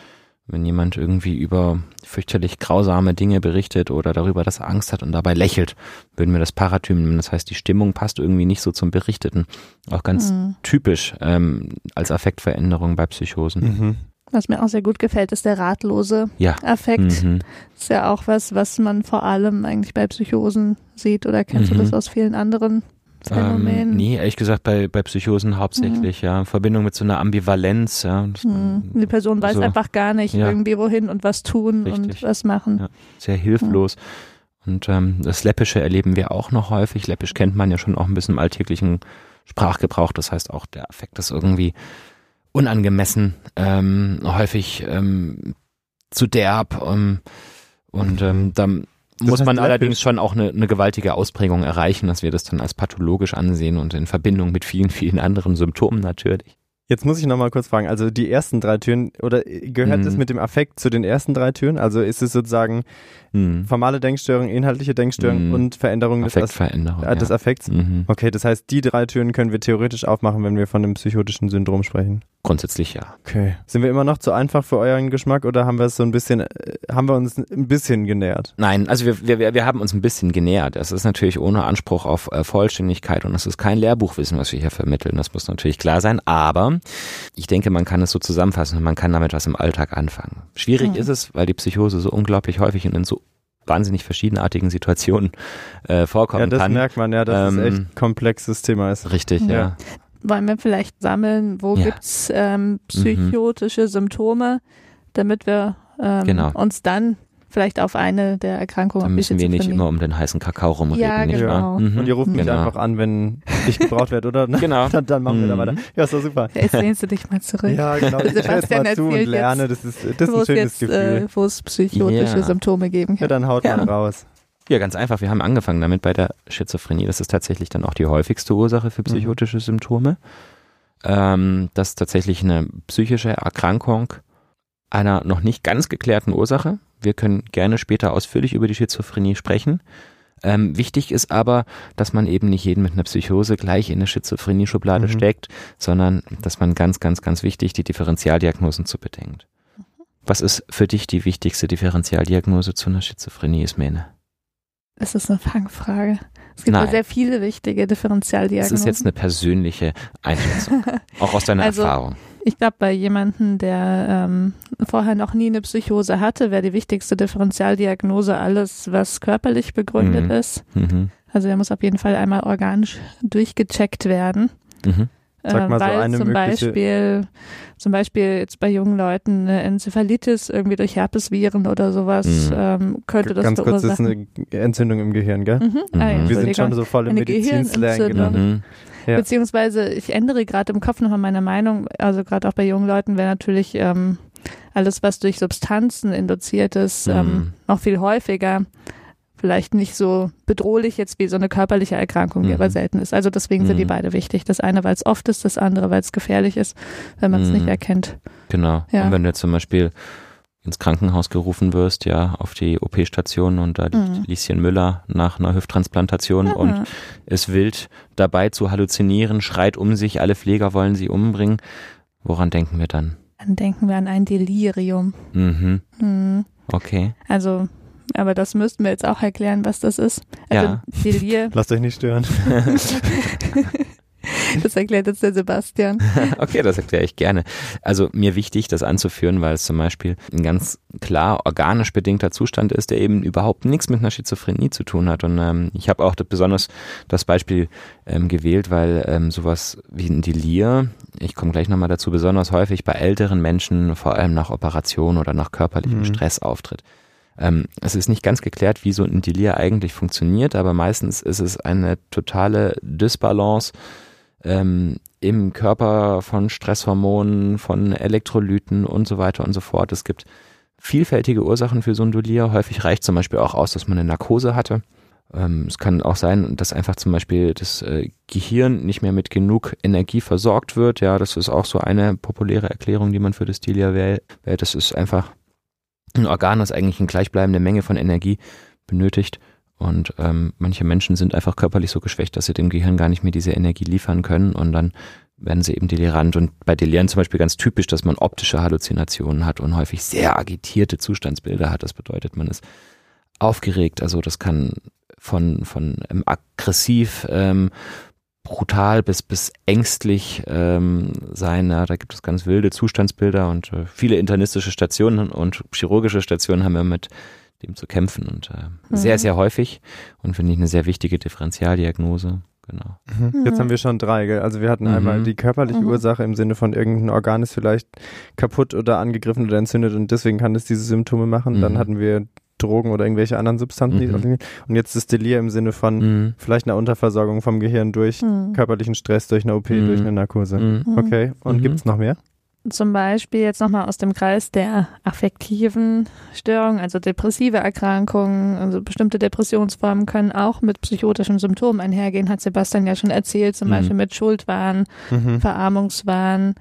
wenn jemand irgendwie über fürchterlich grausame Dinge berichtet oder darüber, dass er Angst hat und dabei lächelt, würden wir das Paratym nehmen. Das heißt, die Stimmung passt irgendwie nicht so zum Berichteten. Auch ganz mhm. typisch ähm, als Affektveränderung bei Psychosen. Mhm. Was mir auch sehr gut gefällt, ist der ratlose ja. Affekt. Mhm. Ist ja auch was, was man vor allem eigentlich bei Psychosen sieht oder kennst mhm. du das aus vielen anderen Phänomenen? Ähm, nee, ehrlich gesagt bei, bei Psychosen hauptsächlich, mhm. ja. In Verbindung mit so einer Ambivalenz, ja. Mhm. Die Person weiß so, einfach gar nicht ja. irgendwie wohin und was tun Richtig. und was machen. Ja. Sehr hilflos. Mhm. Und ähm, das Läppische erleben wir auch noch häufig. Läppisch kennt man ja schon auch ein bisschen im alltäglichen Sprachgebrauch. Das heißt auch, der Affekt ist irgendwie unangemessen, ähm, häufig ähm, zu derb um, und ähm, dann Das muss man allerdings schon auch eine, eine gewaltige Ausprägung erreichen, dass wir das dann als pathologisch ansehen und in Verbindung mit vielen, vielen anderen Symptomen natürlich. Jetzt muss ich nochmal kurz fragen, also die ersten drei Türen, oder gehört mhm. es mit dem Affekt zu den ersten drei Türen? Also ist es sozusagen mhm. formale Denkstörung, inhaltliche Denkstörung mhm. und Veränderung des, Affektveränderung, As- ja. des Affekts? Mhm. Okay, das heißt, die drei Türen können wir theoretisch aufmachen, wenn wir von einem psychotischen Syndrom sprechen? Grundsätzlich ja. Okay. Sind wir immer noch zu einfach für euren Geschmack oder haben wir es so ein bisschen, haben wir uns ein bisschen genähert? Nein, also wir, wir, wir haben uns ein bisschen genähert. Es ist natürlich ohne Anspruch auf Vollständigkeit und es ist kein Lehrbuchwissen, was wir hier vermitteln. Das muss natürlich klar sein, aber ich denke, man kann es so zusammenfassen und man kann damit was im Alltag anfangen. Schwierig mhm. ist es, weil die Psychose so unglaublich häufig und in so wahnsinnig verschiedenartigen Situationen äh, vorkommen kann. Ja, das kann. merkt man ja, dass ähm, es echt ein komplexes Thema ist. Richtig, mhm. ja. Wollen wir vielleicht sammeln, wo ja. gibt es ähm, psychotische mhm. Symptome, damit wir ähm, genau. uns dann vielleicht auf eine der Erkrankungen. Da müssen wir nicht immer um den heißen Kakao rumreden. Ja, nicht genau. Mhm. Und ihr ruft mich genau. einfach an, wenn ich gebraucht werde, oder? Genau. Dann, dann machen wir da weiter. Ja, ist doch super. Jetzt lehnst du dich mal zurück. Ja, genau. Ich höre jetzt mal zu und lerne. Das ist, das ist ein schönes jetzt, Gefühl. Wo es psychotische ja. Symptome geben kann. Ja, dann haut ja. mal raus. Ja, ganz einfach. Wir haben angefangen damit bei der Schizophrenie. Das ist tatsächlich dann auch die häufigste Ursache für psychotische Symptome. Ähm, dass tatsächlich eine psychische Erkrankung einer noch nicht ganz geklärten Ursache. Wir können gerne später ausführlich über die Schizophrenie sprechen. Ähm, wichtig ist aber, dass man eben nicht jeden mit einer Psychose gleich in eine Schizophrenie-Schublade mhm. steckt, sondern dass man ganz, ganz, ganz wichtig die Differentialdiagnosen zu bedenkt. Was ist für dich die wichtigste Differentialdiagnose zu einer Schizophrenie, Esmene? Es ist eine Fangfrage. Es gibt Nein. ja sehr viele wichtige Differentialdiagnosen. Das ist jetzt eine persönliche Einschätzung, auch aus deiner also, Erfahrung. Ich glaube, bei jemandem, der ähm, vorher noch nie eine Psychose hatte, wäre die wichtigste Differentialdiagnose alles, was körperlich begründet mhm. ist. Mhm. Also der muss auf jeden Fall einmal organisch durchgecheckt werden. Mhm. Sag mal, äh, weil so eine zum mögliche Beispiel, zum Beispiel jetzt bei jungen Leuten eine Enzephalitis irgendwie durch Herpesviren oder sowas mhm. ähm, könnte das Ganz kurz, das ist eine Entzündung im Gehirn, gell? Mhm. Mhm. Ah, wir sind schon so voll im Medizinslang gelandet. Mhm. Ja. Beziehungsweise, ich ändere gerade im Kopf nochmal meine Meinung, also gerade auch bei jungen Leuten wäre natürlich ähm, alles, was durch Substanzen induziert ist, mhm. ähm, noch viel häufiger. Vielleicht nicht so bedrohlich jetzt wie so eine körperliche Erkrankung, die mhm. aber selten ist. Also deswegen mhm. sind die beide wichtig. Das eine, weil es oft ist, das andere, weil es gefährlich ist, wenn man es mhm. nicht erkennt. Genau. Ja. Und wenn du jetzt zum Beispiel ins Krankenhaus gerufen wirst, ja, auf die O P-Station und da liegt mhm. Lieschen Müller nach einer Hüfttransplantation mhm. und ist wild dabei zu halluzinieren, schreit um sich, alle Pfleger wollen sie umbringen. Woran denken wir dann? Dann denken wir an ein Delirium. Mhm. Mhm. Okay. Also aber das müssten wir jetzt auch erklären, was das ist. Also ja. Delir. Lasst euch nicht stören. Das erklärt jetzt der Sebastian. Okay, das erkläre ich gerne. Also mir wichtig, das anzuführen, weil es zum Beispiel ein ganz klar organisch bedingter Zustand ist, der eben überhaupt nichts mit einer Schizophrenie zu tun hat. Und ähm, ich habe auch besonders das Beispiel ähm, gewählt, weil ähm, sowas wie ein Delir, ich komme gleich nochmal dazu, besonders häufig bei älteren Menschen, vor allem nach Operationen oder nach körperlichem mhm. Stress auftritt. Ähm, es ist nicht ganz geklärt, wie so ein Delir eigentlich funktioniert, aber meistens ist es eine totale Dysbalance ähm, im Körper von Stresshormonen, von Elektrolyten und so weiter und so fort. Es gibt vielfältige Ursachen für so ein Delir. Häufig reicht zum Beispiel auch aus, dass man eine Narkose hatte. Ähm, es kann auch sein, dass einfach zum Beispiel das äh, Gehirn nicht mehr mit genug Energie versorgt wird. Ja, das ist auch so eine populäre Erklärung, die man für das Delir wählt. Das ist einfach ein Organ, das eigentlich eine gleichbleibende Menge von Energie benötigt und ähm, manche Menschen sind einfach körperlich so geschwächt, dass sie dem Gehirn gar nicht mehr diese Energie liefern können und dann werden sie eben delirant und bei Deliren zum Beispiel ganz typisch, dass man optische Halluzinationen hat und häufig sehr agitierte Zustandsbilder hat. Das bedeutet, man ist aufgeregt, also das kann von, von ähm, aggressiv, ähm, brutal bis, bis ängstlich ähm, sein. Ja, da gibt es ganz wilde Zustandsbilder und äh, viele internistische Stationen und chirurgische Stationen haben wir mit dem zu kämpfen und äh, mhm. sehr, sehr häufig und finde ich eine sehr wichtige Differentialdiagnose. Genau. Mhm. Jetzt haben wir schon drei, gell? Also wir hatten mhm. einmal die körperliche mhm. Ursache im Sinne von irgendein Organ ist vielleicht kaputt oder angegriffen oder entzündet und deswegen kann es diese Symptome machen. Mhm. Dann hatten wir Drogen oder irgendwelche anderen Substanzen. Mhm. Und jetzt das Delir im Sinne von mhm. vielleicht einer Unterversorgung vom Gehirn durch mhm. körperlichen Stress, durch eine O P, mhm. durch eine Narkose. Mhm. Okay, und mhm. gibt es noch mehr? Zum Beispiel jetzt nochmal aus dem Kreis der affektiven Störungen, also depressive Erkrankungen, also bestimmte Depressionsformen können auch mit psychotischen Symptomen einhergehen, hat Sebastian ja schon erzählt, zum mhm. Beispiel mit Schuldwahn, mhm. Verarmungswahn.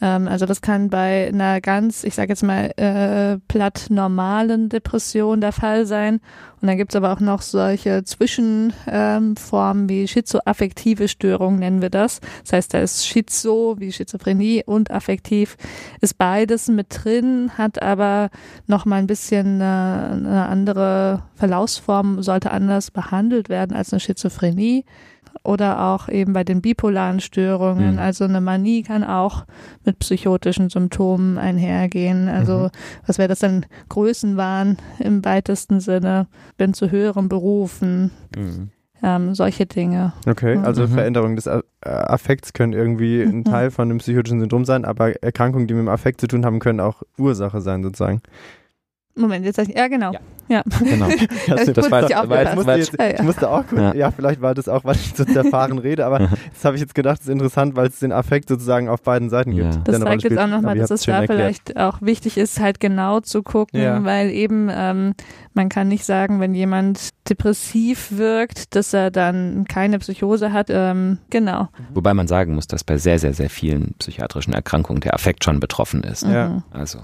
Also das kann bei einer ganz, ich sage jetzt mal, äh, platt normalen Depression der Fall sein. Und dann gibt es aber auch noch solche Zwischenformen ähm, wie schizoaffektive Störung, nennen wir das. Das heißt, da ist Schizo wie Schizophrenie und affektiv, ist beides mit drin, hat aber nochmal ein bisschen äh, eine andere Verlaufsform, sollte anders behandelt werden als eine Schizophrenie. Oder auch eben bei den bipolaren Störungen, mhm. also eine Manie kann auch mit psychotischen Symptomen einhergehen. Also mhm. was wäre das denn? Größenwahn im weitesten Sinne, bin zu höheren Berufen, mhm. ähm, solche Dinge. Okay, mhm. also Veränderungen des Affekts können irgendwie ein mhm. Teil von einem psychotischen Syndrom sein, aber Erkrankungen, die mit dem Affekt zu tun haben, können auch Ursache sein sozusagen. Moment, jetzt sag ich, ja genau. Ja, ja. genau. Das, das war, ich, war jetzt, musste jetzt, ich musste auch kurz, ja. ja vielleicht war das auch, weil ich zu zerfahren rede, aber das habe ich jetzt gedacht, das ist interessant, weil es den Affekt sozusagen auf beiden Seiten ja. gibt. Das zeigt jetzt auch nochmal, dass es da erklärt. Vielleicht auch wichtig ist, halt genau zu gucken, ja. weil eben ähm, man kann nicht sagen, wenn jemand depressiv wirkt, dass er dann keine Psychose hat, ähm, genau. Wobei man sagen muss, dass bei sehr, sehr, sehr vielen psychiatrischen Erkrankungen der Affekt schon betroffen ist. Ja. Also.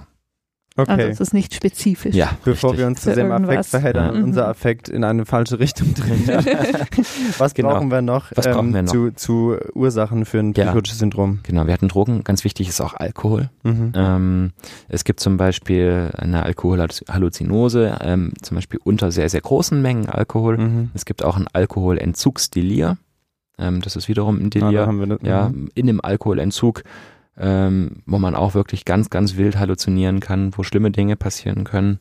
Okay. Also es ist nicht spezifisch. Ja, bevor richtig. Wir uns zu dem Affekt verheddern, mhm. unser Affekt in eine falsche Richtung drehen. Was genau. brauchen wir noch, Was ähm, brauchen wir noch? Zu, zu Ursachen für ein psychotisches ja. Syndrom? Genau, wir hatten Drogen, ganz wichtig ist auch Alkohol. Mhm. Ähm, es gibt zum Beispiel eine Alkoholhalluzinose, ähm, zum Beispiel unter sehr, sehr großen Mengen Alkohol. Mhm. Es gibt auch ein Alkoholentzugsdelir. Ähm, das ist wiederum ein Delir. Ah, da haben wir das, ja, in dem Alkoholentzug ähm, wo man auch wirklich ganz, ganz wild halluzinieren kann, wo schlimme Dinge passieren können.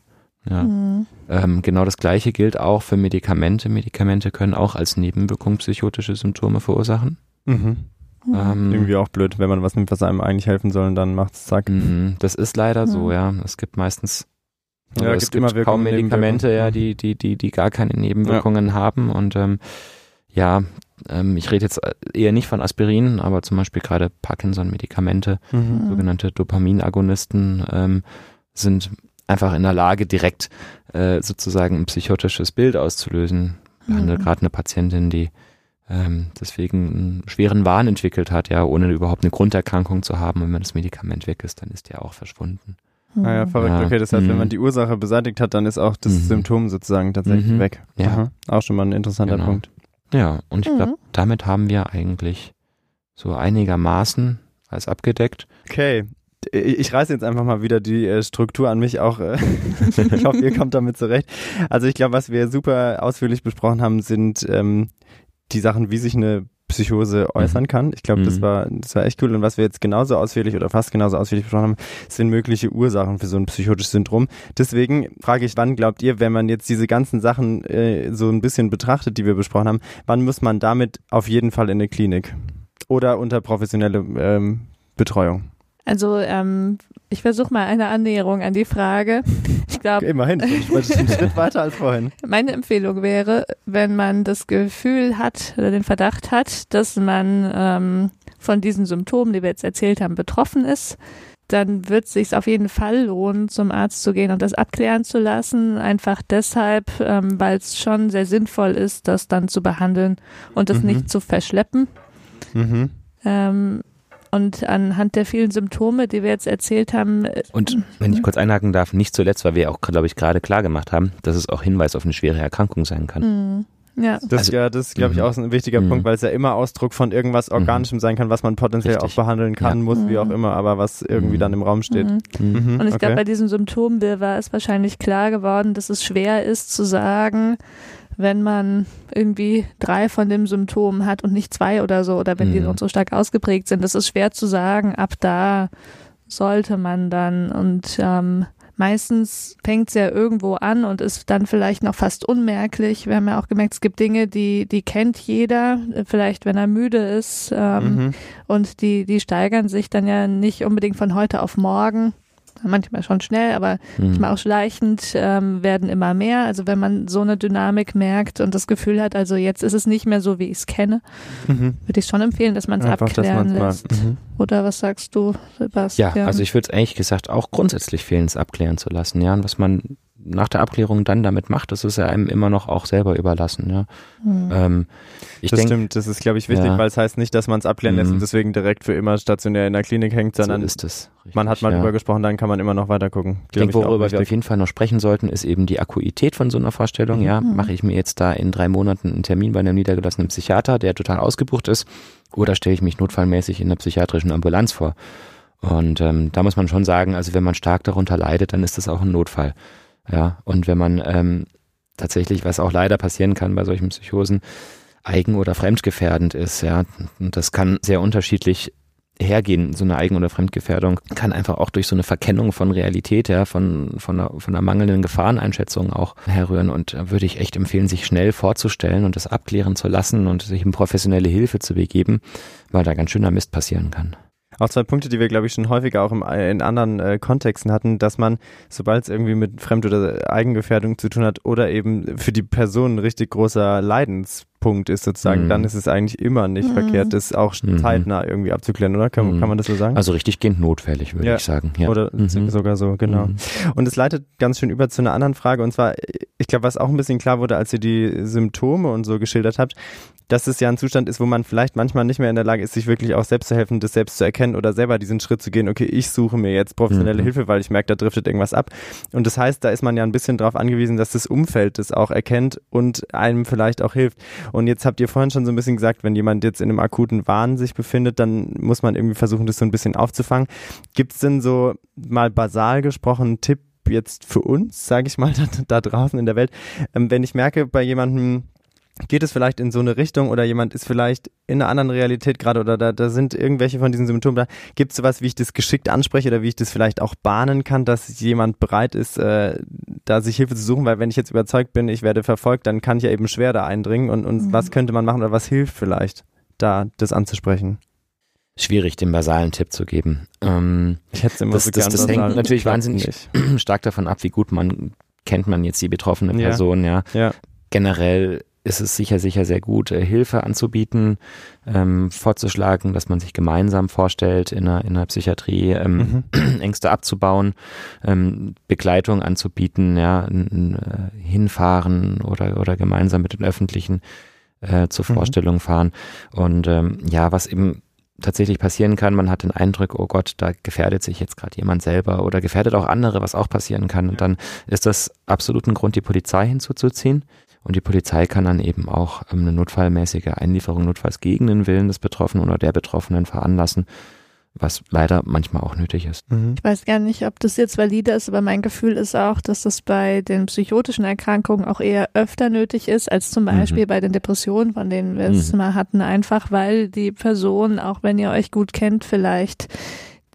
Ja. Mhm. Ähm, genau das Gleiche gilt auch für Medikamente. Medikamente können auch als Nebenwirkung psychotische Symptome verursachen. Mhm. Mhm. Ähm, Irgendwie auch blöd, wenn man was nimmt, was einem eigentlich helfen soll, und dann macht's zack. Mhm. Das ist leider mhm. so, ja. Es gibt meistens also ja, es gibt, gibt immer kaum Medikamente, ja, die, die, die, die gar keine Nebenwirkungen ja. haben. Und ähm, ja, ähm, ich rede jetzt eher nicht von Aspirin, aber zum Beispiel gerade Parkinson-Medikamente, mhm. sogenannte Dopaminagonisten, ähm, sind einfach in der Lage, direkt äh, sozusagen ein psychotisches Bild auszulösen. Wir mhm. handeln gerade eine Patientin, die ähm, deswegen einen schweren Wahn entwickelt hat, ja, ohne überhaupt eine Grunderkrankung zu haben. Wenn man das Medikament weg ist, dann ist der auch verschwunden. Ah ja, verrückt. Ja. Okay, das heißt, mhm. wenn man die Ursache beseitigt hat, dann ist auch das mhm. Symptom sozusagen tatsächlich mhm. weg. Ja. Aha. Auch schon mal ein interessanter genau. Punkt. Ja, und ich mhm. glaube, damit haben wir eigentlich so einigermaßen alles abgedeckt. Okay, ich reiße jetzt einfach mal wieder die äh, Struktur an mich auch. Äh, ich hoffe, ihr kommt damit zurecht. Also ich glaube, was wir super ausführlich besprochen haben, sind ähm, die Sachen, wie sich eine Psychose äußern kann. Ich glaube, mhm. das war das war echt cool. Und was wir jetzt genauso ausführlich oder fast genauso ausführlich besprochen haben, sind mögliche Ursachen für so ein psychotisches Syndrom. Deswegen frage ich, wann glaubt ihr, wenn man jetzt diese ganzen Sachen äh, so ein bisschen betrachtet, die wir besprochen haben, wann muss man damit auf jeden Fall in eine Klinik oder unter professionelle ähm, Betreuung? Also ähm, ich versuche mal eine Annäherung an die Frage. Ich glaube, immerhin, ich wollte einen Schritt weiter als vorhin. Meine Empfehlung wäre, wenn man das Gefühl hat oder den Verdacht hat, dass man ähm, von diesen Symptomen, die wir jetzt erzählt haben, betroffen ist, dann wird es sich auf jeden Fall lohnen, zum Arzt zu gehen und das abklären zu lassen. Einfach deshalb, ähm, weil es schon sehr sinnvoll ist, das dann zu behandeln und das mhm. nicht zu verschleppen. Mhm. Ähm, Und anhand der vielen Symptome, die wir jetzt erzählt haben. Und wenn ich kurz einhaken darf, nicht zuletzt, weil wir auch, glaube ich, gerade klar gemacht haben, dass es auch Hinweis auf eine schwere Erkrankung sein kann. Mm, ja. Das, also, ja, das ist, glaube ich, auch so ein wichtiger mm. Punkt, weil es ja immer Ausdruck von irgendwas Organischem mm. sein kann, was man potenziell Richtig. Auch behandeln kann, ja. muss, mm. wie auch immer, aber was irgendwie mm. dann im Raum steht. Mm. Mhm, Und ich okay. glaube, bei diesem Symptombilder ist wahrscheinlich klar geworden, dass es schwer ist zu sagen, wenn man irgendwie drei von dem Symptom hat und nicht zwei oder so, oder wenn die mhm. so stark ausgeprägt sind, das ist schwer zu sagen, ab da sollte man dann. Und ähm, meistens fängt es ja irgendwo an und ist dann vielleicht noch fast unmerklich. Wir haben ja auch gemerkt, es gibt Dinge, die die kennt jeder, vielleicht wenn er müde ist ähm, mhm. und die, die steigern sich dann ja nicht unbedingt von heute auf morgen. Manchmal schon schnell, aber mhm. manchmal auch schleichend ähm, werden immer mehr. Also wenn man so eine Dynamik merkt und das Gefühl hat, also jetzt ist es nicht mehr so, wie ich es kenne, mhm. würde ich schon empfehlen, dass man es abklären lässt. Mhm. Oder was sagst du, Sebastian? Ja, also ich würde es eigentlich gesagt auch grundsätzlich empfehlen, es abklären zu lassen. Ja, und was man nach der Abklärung dann damit macht, das ist ja einem immer noch auch selber überlassen. Ja. Mhm. Ähm, ich das denk, stimmt, das ist, glaube ich, wichtig, ja. weil es heißt nicht, dass man es abklären mhm. lässt und deswegen direkt für immer stationär in der Klinik hängt, sondern so ist es. Richtig, man hat mal ja. drüber gesprochen, dann kann man immer noch weiter gucken. Ich denke, worüber wir auf jeden Fall noch sprechen sollten, ist eben die Akuität von so einer Vorstellung. Mhm. Ja, mache ich mir jetzt da in drei Monaten einen Termin bei einem niedergelassenen Psychiater, der total ausgebucht ist, oder stelle ich mich notfallmäßig in einer psychiatrischen Ambulanz vor? Und ähm, da muss man schon sagen, also wenn man stark darunter leidet, dann ist das auch ein Notfall. Ja, und wenn man ähm, tatsächlich, was auch leider passieren kann bei solchen Psychosen, eigen- oder fremdgefährdend ist, ja, und das kann sehr unterschiedlich hergehen, so eine Eigen- oder Fremdgefährdung kann einfach auch durch so eine Verkennung von Realität, ja, von, von, einer, von einer mangelnden Gefahreneinschätzung auch herrühren, und da würde ich echt empfehlen, sich schnell vorzustellen und das abklären zu lassen und sich in professionelle Hilfe zu begeben, weil da ganz schöner Mist passieren kann. Auch zwei Punkte, die wir, glaube ich, schon häufiger auch im, in anderen äh, Kontexten hatten, dass man, sobald es irgendwie mit Fremd- oder Eigengefährdung zu tun hat oder eben für die Person ein richtig großer Leidenspunkt ist sozusagen, mhm. dann ist es eigentlich immer nicht mhm. verkehrt, das auch zeitnah irgendwie abzuklären, oder? Kann, mhm. kann man das so sagen? Also richtig gehend notwendig, würde ja. ich sagen. Ja. Oder mhm. sogar so, genau. Mhm. Und es leitet ganz schön über zu einer anderen Frage, und zwar, ich glaube, was auch ein bisschen klar wurde, als ihr die Symptome und so geschildert habt, dass es ja ein Zustand ist, wo man vielleicht manchmal nicht mehr in der Lage ist, sich wirklich auch selbst zu helfen, das selbst zu erkennen oder selber diesen Schritt zu gehen, okay, ich suche mir jetzt professionelle mhm. Hilfe, weil ich merke, da driftet irgendwas ab. Und das heißt, da ist man ja ein bisschen drauf angewiesen, dass das Umfeld das auch erkennt und einem vielleicht auch hilft. Und jetzt habt ihr vorhin schon so ein bisschen gesagt, wenn jemand jetzt in einem akuten Wahn sich befindet, dann muss man irgendwie versuchen, das so ein bisschen aufzufangen. Gibt es denn so, mal basal gesprochen, einen Tipp jetzt für uns, sage ich mal, da, da draußen in der Welt, ähm, wenn ich merke, bei jemandem, geht es vielleicht in so eine Richtung oder jemand ist vielleicht in einer anderen Realität gerade oder da, da sind irgendwelche von diesen Symptomen da. Gibt es sowas, wie ich das geschickt anspreche oder wie ich das vielleicht auch bahnen kann, dass jemand bereit ist, äh, da sich Hilfe zu suchen? Weil wenn ich jetzt überzeugt bin, ich werde verfolgt, dann kann ich ja eben schwer da eindringen. Und, und mhm. was könnte man machen oder was hilft vielleicht, da das anzusprechen? Schwierig, den basalen Tipp zu geben. Ähm, ich hätte es immer das, so das, gern das hängt sagen. Natürlich wahnsinnig stark davon ab, wie gut man kennt man jetzt die betroffene Person. Ja. ja. ja. Generell ist es sicher, sicher sehr gut, Hilfe anzubieten, ähm, vorzuschlagen, dass man sich gemeinsam vorstellt in der, in der Psychiatrie, ähm, mhm. Ängste abzubauen, ähm, Begleitung anzubieten, ja, n, n, hinfahren oder, oder gemeinsam mit den Öffentlichen äh, zur Vorstellung mhm. fahren. Und ähm, ja, was eben tatsächlich passieren kann, man hat den Eindruck, oh Gott, da gefährdet sich jetzt gerade jemand selber oder gefährdet auch andere, was auch passieren kann. Und dann ist das absolut ein Grund, die Polizei hinzuzuziehen. Und die Polizei kann dann eben auch eine notfallmäßige Einlieferung notfalls gegen den Willen des Betroffenen oder der Betroffenen veranlassen, was leider manchmal auch nötig ist. Mhm. Ich weiß gar nicht, ob das jetzt valide ist, aber mein Gefühl ist auch, dass das bei den psychotischen Erkrankungen auch eher öfter nötig ist, als zum Beispiel mhm. bei den Depressionen, von denen wir es mhm. mal hatten, einfach weil die Person, auch wenn ihr euch gut kennt, vielleicht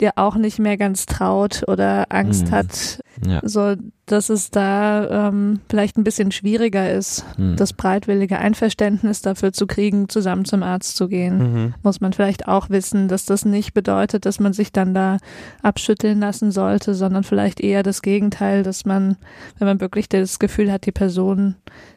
der auch nicht mehr ganz traut oder Angst mhm. hat, ja. so dass es da ähm, vielleicht ein bisschen schwieriger ist, mhm. das breitwillige Einverständnis dafür zu kriegen, zusammen zum Arzt zu gehen. Mhm. Muss man vielleicht auch wissen, dass das nicht bedeutet, dass man sich dann da abschütteln lassen sollte, sondern vielleicht eher das Gegenteil, dass man, wenn man wirklich das Gefühl hat, die Person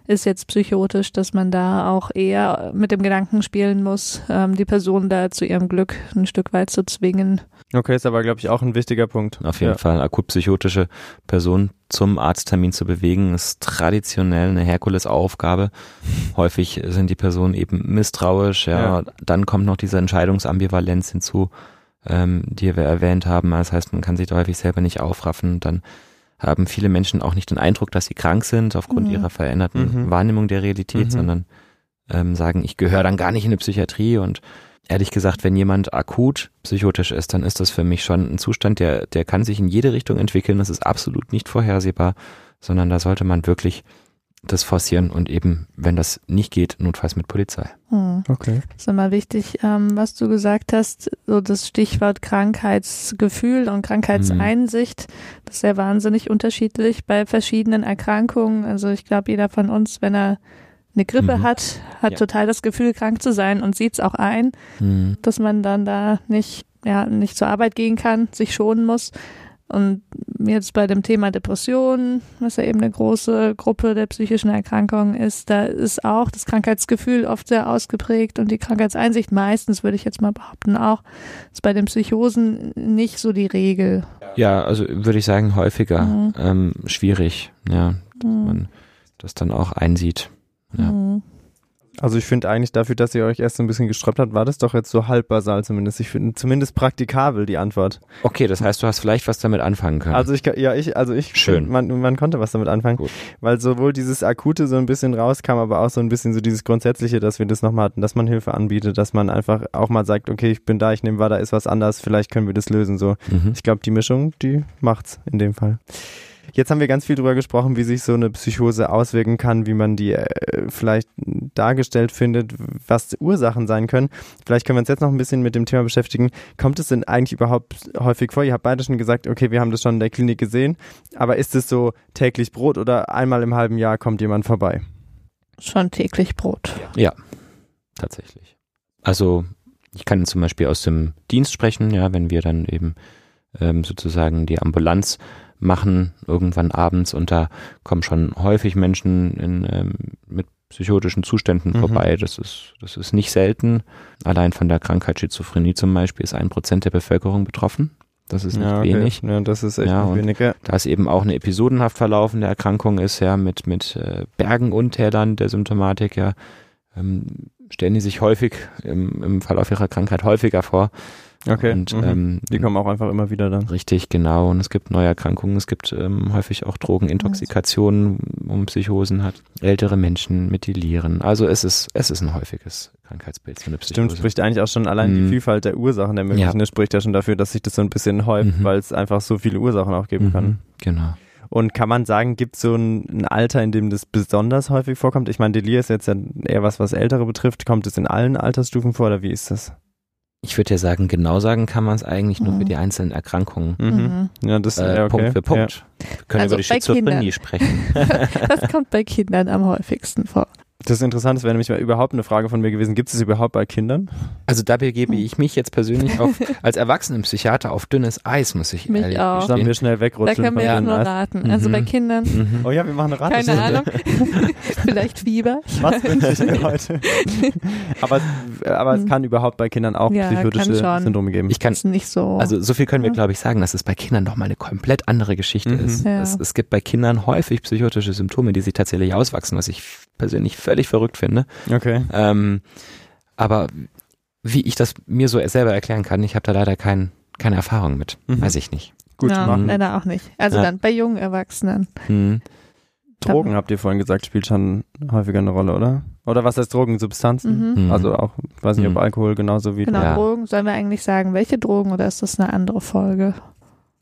ist jetzt psychotisch, dass man da auch eher mit dem Gedanken spielen muss, ähm, die Person da zu ihrem Glück ein Stück weit zu zwingen. Okay, ist aber, glaube ich, auch ein wichtiger Punkt. Auf jeden ja. Fall, akut psychotische Personen zum Arzttermin zu bewegen, ist traditionell eine Herkulesaufgabe. Häufig sind die Personen eben misstrauisch. Ja. Ja. Dann kommt noch diese Entscheidungsambivalenz hinzu, ähm, die wir erwähnt haben. Das heißt, man kann sich da häufig selber nicht aufraffen. Dann haben viele Menschen auch nicht den Eindruck, dass sie krank sind aufgrund mhm. ihrer veränderten mhm. Wahrnehmung der Realität, mhm. sondern ähm, sagen, ich gehöre dann gar nicht in eine Psychiatrie. Und ehrlich gesagt, wenn jemand akut psychotisch ist, dann ist das für mich schon ein Zustand, der, der kann sich in jede Richtung entwickeln. Das ist absolut nicht vorhersehbar, sondern da sollte man wirklich das forcieren und eben, wenn das nicht geht, notfalls mit Polizei. Hm. Okay. Das ist immer wichtig, ähm, was du gesagt hast, so das Stichwort Krankheitsgefühl und Krankheitseinsicht, mhm. das ist ja wahnsinnig unterschiedlich bei verschiedenen Erkrankungen. Also ich glaube, jeder von uns, wenn er eine Grippe mhm. hat, hat ja. total das Gefühl, krank zu sein und sieht es auch ein, mhm. dass man dann da nicht, ja, nicht zur Arbeit gehen kann, sich schonen muss. Und jetzt bei dem Thema Depressionen, was ja eben eine große Gruppe der psychischen Erkrankungen ist, da ist auch das Krankheitsgefühl oft sehr ausgeprägt und die Krankheitseinsicht meistens, würde ich jetzt mal behaupten, auch ist bei den Psychosen nicht so die Regel. Ja, also würde ich sagen, häufiger mhm. ähm, schwierig, ja, dass mhm. man das dann auch einsieht. Ja. Mhm. Also ich finde eigentlich dafür, dass ihr euch erst so ein bisschen gesträubt habt, war das doch jetzt so halb basal zumindest. Ich finde zumindest praktikabel die Antwort. Okay, das heißt, du hast vielleicht was damit anfangen können. Also ich, ja, ich, also ich, schön. Man, man konnte was damit anfangen, gut. weil sowohl dieses Akute so ein bisschen rauskam, aber auch so ein bisschen so dieses Grundsätzliche, dass wir das nochmal hatten, dass man Hilfe anbietet, dass man einfach auch mal sagt, okay, ich bin da, ich nehme wahr, da ist was anders, vielleicht können wir das lösen, so. Mhm. Ich glaube, die Mischung, die macht's in dem Fall. Jetzt haben wir ganz viel drüber gesprochen, wie sich so eine Psychose auswirken kann, wie man die äh, vielleicht dargestellt findet, was die Ursachen sein können. Vielleicht können wir uns jetzt noch ein bisschen mit dem Thema beschäftigen. Kommt es denn eigentlich überhaupt häufig vor? Ihr habt beide schon gesagt, okay, wir haben das schon in der Klinik gesehen, aber ist es so täglich Brot oder einmal im halben Jahr kommt jemand vorbei? Schon täglich Brot. Ja, tatsächlich. Also ich kann zum Beispiel aus dem Dienst sprechen, ja, wenn wir dann eben ähm, sozusagen die Ambulanz machen, irgendwann abends, und da kommen schon häufig Menschen in, ähm, mit psychotischen Zuständen mhm. vorbei. Das ist, das ist nicht selten. Allein von der Krankheit Schizophrenie zum Beispiel ist ein Prozent der Bevölkerung betroffen. Das ist nicht ja, okay. wenig. Ja, das ist echt ja, nicht wenig. Ja. Da es eben auch eine episodenhaft verlaufende Erkrankung ist, ja, mit, mit äh, Bergen und Tälern der Symptomatik, ja, ähm, stellen die sich häufig im, im Verlauf ihrer Krankheit häufiger vor. Okay, und, mhm. ähm, die kommen auch einfach immer wieder dann. Richtig, genau. Und es gibt Neuerkrankungen, es gibt ähm, häufig auch Drogenintoxikationen, wo man Psychosen hat. Ältere Menschen mit Delirium. Also es ist, es ist ein häufiges Krankheitsbild für eine Psychose. Stimmt, spricht eigentlich auch schon allein mhm. die Vielfalt der Ursachen der möglichen, ja. spricht ja schon dafür, dass sich das so ein bisschen häuft, mhm. weil es einfach so viele Ursachen auch geben mhm. kann. Genau. Und kann man sagen, gibt es so ein, ein Alter, in dem das besonders häufig vorkommt? Ich meine, Delir ist jetzt ja eher was, was Ältere betrifft. Kommt es in allen Altersstufen vor oder wie ist das? Ich würde ja sagen, genau sagen kann man es eigentlich nur mhm. für die einzelnen Erkrankungen. Mhm. Ja, das, äh, okay. Punkt für Punkt. Ja. Wir können also über die Schizophrenie sprechen. Das kommt bei Kindern am häufigsten vor. Das Interessante wäre nämlich überhaupt eine Frage von mir gewesen, gibt es überhaupt bei Kindern? Also da begebe ich mich jetzt persönlich auf, als Erwachsenenpsychiater auf dünnes Eis, muss ich mich ehrlich auch. Gestehen. Wir schnell wegrutschen. Da können wir ja nur raten. Mhm. Also bei Kindern. Mhm. Oh ja, wir machen eine Ratestunde. Keine Ahnung. Vielleicht Fieber. Was wünsche ich mir heute? aber aber mhm. es kann überhaupt bei Kindern auch ja, psychotische Syndrome geben. Ich kann, ist nicht so. Also so viel können wir, glaube ich, sagen, dass es bei Kindern doch mal eine komplett andere Geschichte mhm. ist. Ja. Es, es gibt bei Kindern häufig psychotische Symptome, die sich tatsächlich auswachsen, was ich persönlich völlig verrückt finde. Okay. Ähm, aber wie ich das mir so selber erklären kann, ich habe da leider kein, keine Erfahrung mit. Mhm. Weiß ich nicht. Gut, ja, machen. Leider auch nicht. Also ja. dann bei jungen Erwachsenen. Mhm. Drogen, habt ihr vorhin gesagt, spielt schon häufiger eine Rolle, oder? Oder was heißt Drogen? Substanzen? Mhm. Also auch, weiß nicht, ob Alkohol genauso wie... Genau, ja. Drogen. Sollen wir eigentlich sagen, welche Drogen oder ist das eine andere Folge?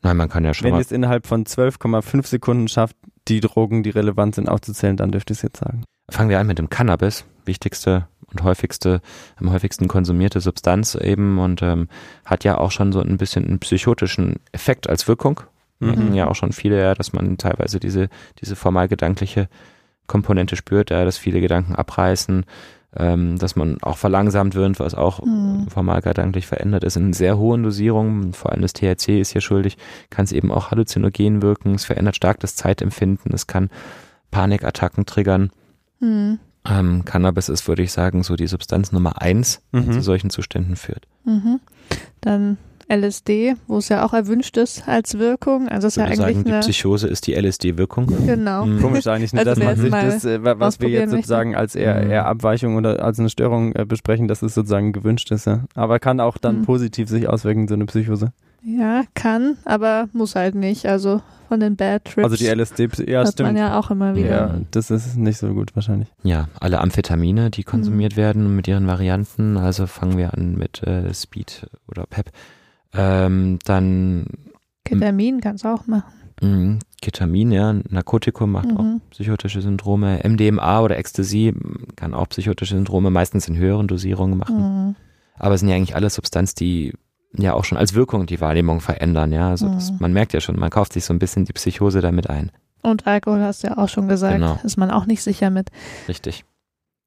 Nein, man kann ja schon... Wenn ihr es innerhalb von zwölf Komma fünf Sekunden schafft, die Drogen, die relevant sind, aufzuzählen, dann dürft ihr es jetzt sagen. Fangen wir an mit dem Cannabis, wichtigste und häufigste, am häufigsten konsumierte Substanz eben und ähm, hat ja auch schon so ein bisschen einen psychotischen Effekt als Wirkung. Mhm. Ja, auch schon viele, ja, dass man teilweise diese, diese formal gedankliche Komponente spürt, ja, dass viele Gedanken abreißen, ähm, dass man auch verlangsamt wird, was auch mhm. formal gedanklich verändert ist, in sehr hohen Dosierungen, vor allem das T H C ist hier schuldig, kann es eben auch halluzinogen wirken, es verändert stark das Zeitempfinden, es kann Panikattacken triggern. Mhm. Ähm, Cannabis ist, würde ich sagen, so die Substanz Nummer eins, die mhm. zu solchen Zuständen führt. Mhm. Dann L S D, wo es ja auch erwünscht ist als Wirkung. Also ist ja eigentlich sagen, eine die Psychose ist die L S D-Wirkung. Genau. Mhm. Komisch eigentlich, ne, also dass man sich das, äh, was wir jetzt sozusagen möchten. als eher, eher Abweichung oder als eine Störung äh, besprechen, dass es sozusagen gewünscht ist. Ja. Aber kann auch dann mhm. positiv sich auswirken, so eine Psychose. Ja, kann, aber muss halt nicht. Also von den Bad Trips. Also die L S D, ja, stimmt. Hat man ja auch immer wieder. Ja, das ist nicht so gut wahrscheinlich. Ja, alle Amphetamine, die konsumiert mhm. werden mit ihren Varianten. Also fangen wir an mit äh, Speed oder P E P. Ähm, dann Ketamin kannst du auch machen. Mh, Ketamin, ja, Narkotikum macht mhm. auch psychotische Syndrome. M D M A oder Ecstasy kann auch psychotische Syndrome meistens in höheren Dosierungen machen. Mhm. Aber es sind ja eigentlich alle Substanzen, die ja auch schon als Wirkung die Wahrnehmung verändern, ja. Also mhm. das, man merkt ja schon, man kauft sich so ein bisschen die Psychose damit ein. Und Alkohol hast du ja auch schon gesagt, genau. Ist man auch nicht sicher mit. Richtig.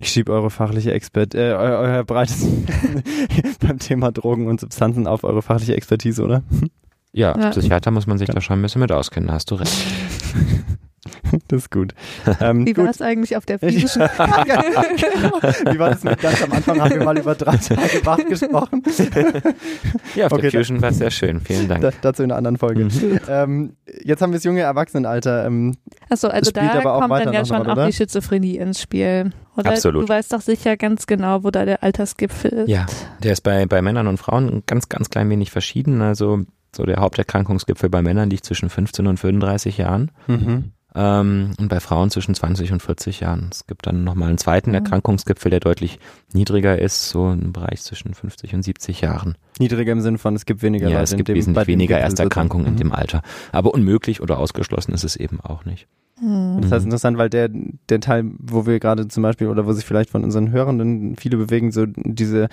Ich schiebe eure fachliche Expert, äh, euer, euer breites beim Thema Drogen und Substanzen auf eure fachliche Expertise, oder? Ja, als ja. Psychiater muss man sich ja. da schon ein bisschen mit auskennen, hast du recht. Das ist gut. Ähm, Wie war gut. es eigentlich auf der physischen? ja, genau. Wie war das mit ganz am Anfang? Haben wir mal über drei Tage wach gesprochen. Ja, auf okay, der Fusion war es sehr schön. Vielen Dank. Da, dazu in einer anderen Folge. Mhm. Ähm, jetzt haben wir das junge Erwachsenenalter. Ähm, Achso, also da kommt dann ja schon auch die Schizophrenie ins Spiel. Oder? Absolut. Du weißt doch sicher ganz genau, wo da der Altersgipfel ist. Ja, der ist bei, bei Männern und Frauen ganz, ganz klein wenig verschieden. Also so der Haupterkrankungsgipfel bei Männern liegt zwischen fünfzehn und fünfunddreißig Jahren. Mhm. Ähm, und bei Frauen zwischen zwanzig und vierzig Jahren. Es gibt dann nochmal einen zweiten mhm. Erkrankungsgipfel, der deutlich niedriger ist, so im Bereich zwischen fünfzig und siebzig Jahren. Niedriger im Sinne von, es gibt weniger Leute. Ja, es gibt wesentlich weniger Ersterkrankungen in dem Alter. Aber unmöglich oder ausgeschlossen ist es eben auch nicht. Mhm. Das heißt interessant, weil der, der Teil, wo wir gerade zum Beispiel oder wo sich vielleicht von unseren Hörenden viele bewegen, so diese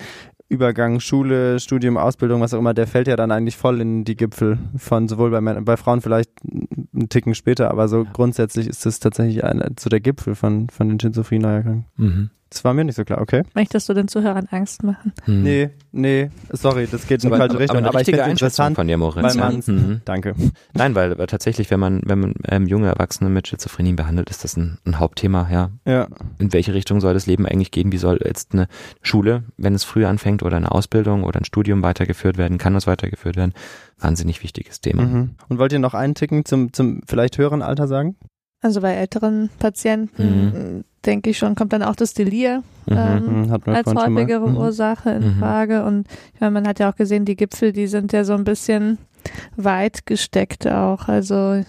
Übergang, Schule, Studium, Ausbildung, was auch immer, der fällt ja dann eigentlich voll in die Gipfel von sowohl bei Männern, bei Frauen vielleicht einen Ticken später, aber so ja. grundsätzlich ist das tatsächlich ein, so der Gipfel von, von den Schizophrenie-Erkrankungen. Mhm. Das war mir nicht so klar, okay. Möchtest du den Zuhörern Angst machen? Hm. Nee, nee, sorry, das geht in die falsche Richtung. Aber, aber ich finde es interessant von dir, Moritz. Ja. Mhm. Danke. Nein, weil tatsächlich, wenn man, wenn man ähm, junge Erwachsene mit Schizophrenie behandelt, ist das ein, ein Hauptthema, ja. ja. In welche Richtung soll das Leben eigentlich gehen? Wie soll jetzt eine Schule, wenn es früh anfängt, oder eine Ausbildung oder ein Studium weitergeführt werden? Kann das weitergeführt werden? Wahnsinnig wichtiges Thema. Mhm. Und wollt ihr noch einen Ticken zum, zum vielleicht höheren Alter sagen? Also bei älteren Patienten, mhm. denke ich schon, kommt dann auch das Delir ähm, als häufigere mhm. Ursache in mhm. Frage. Und ich meine, man hat ja auch gesehen, die Gipfel, die sind ja so ein bisschen weit gesteckt auch. Also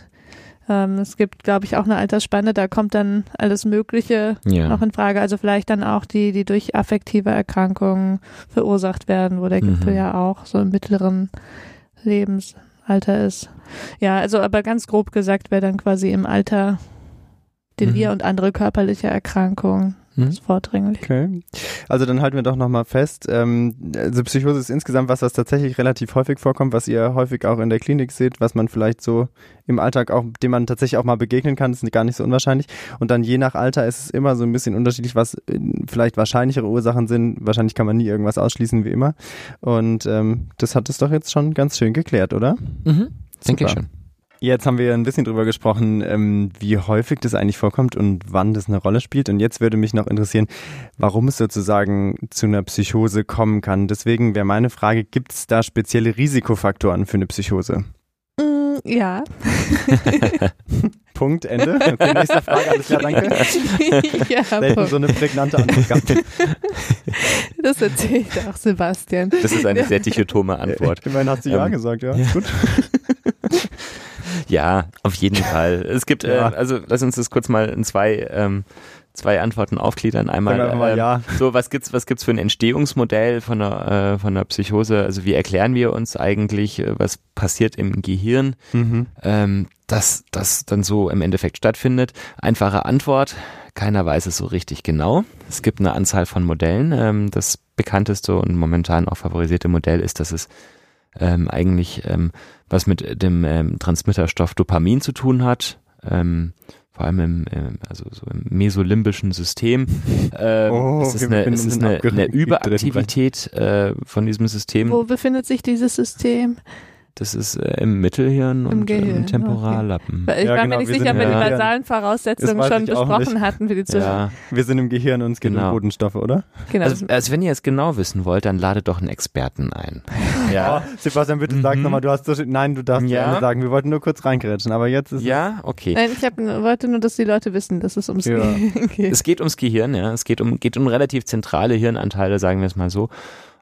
ähm, es gibt, glaube ich, auch eine Altersspanne, da kommt dann alles Mögliche ja. noch in Frage. Also vielleicht dann auch die, die durch affektive Erkrankungen verursacht werden, wo der Gipfel mhm. ja auch so im mittleren Lebensalter Alter ist. Ja, also aber ganz grob gesagt wäre dann quasi im Alter Delir mhm. und andere körperliche Erkrankungen. Das ist vordringlich. Okay. Also dann halten wir doch nochmal fest, ähm, also Psychose ist insgesamt was, was tatsächlich relativ häufig vorkommt, was ihr häufig auch in der Klinik seht, was man vielleicht so im Alltag auch, dem man tatsächlich auch mal begegnen kann, das ist gar nicht so unwahrscheinlich. Und dann je nach Alter ist es immer so ein bisschen unterschiedlich, was vielleicht wahrscheinlichere Ursachen sind. Wahrscheinlich kann man nie irgendwas ausschließen, wie immer. Und ähm, das hat es doch jetzt schon ganz schön geklärt, oder? Mhm. Denke ich schon. Jetzt haben wir ein bisschen drüber gesprochen, ähm, wie häufig das eigentlich vorkommt und wann das eine Rolle spielt. Und jetzt würde mich noch interessieren, warum es sozusagen zu einer Psychose kommen kann. Deswegen wäre meine Frage, gibt es da spezielle Risikofaktoren für eine Psychose? Mm, ja. Punkt, Ende. Die nächste Frage, alles klar, danke. Ja, da hätten so eine prägnante Antwort gehabt. Das erzählt auch Sebastian. Das ist eine sehr dichotome Antwort. Immerhin hast du ja ähm, gesagt, ja, ja. Gut. Ja, auf jeden Fall. Es gibt, ja. äh, also lass uns das kurz mal in zwei, ähm, zwei Antworten aufgliedern. Einmal, äh, ja. so was gibt's, was gibt's für ein Entstehungsmodell von einer, äh, von einer Psychose? Also wie erklären wir uns eigentlich, was passiert im Gehirn, mhm. ähm, dass das dann so im Endeffekt stattfindet? Einfache Antwort, keiner weiß es so richtig genau. Es gibt eine Anzahl von Modellen. Ähm, das bekannteste und momentan auch favorisierte Modell ist, dass es Ähm, eigentlich ähm, was mit dem ähm, Transmitterstoff Dopamin zu tun hat, ähm, vor allem im, ähm, also so im mesolimbischen System. Ähm, oh, es ist eine, es ist eine, eine Überaktivität äh, von diesem System. Wo befindet sich dieses System? Das ist äh, im Mittelhirn Im und Gehirn, im Temporallappen. Okay. Ich ja, war genau, mir nicht sicher, ob wir die basalen Voraussetzungen schon besprochen hatten. Für die ja. Wir sind im Gehirn und es gibt genau. Bodenstoffe, oder? Genau. Also, also wenn ihr es genau wissen wollt, dann ladet doch einen Experten ein. Ja. Oh, Sebastian, bitte mhm. sag nochmal, du hast so nein, du darfst ja nicht sagen. Wir wollten nur kurz reingrätschen, aber jetzt ist ja, okay. Nein, ich hab, wollte nur, dass die Leute wissen, dass es ums ja. Gehirn geht. Es geht ums Gehirn, ja. Es geht um, geht um relativ zentrale Hirnanteile, sagen wir es mal so.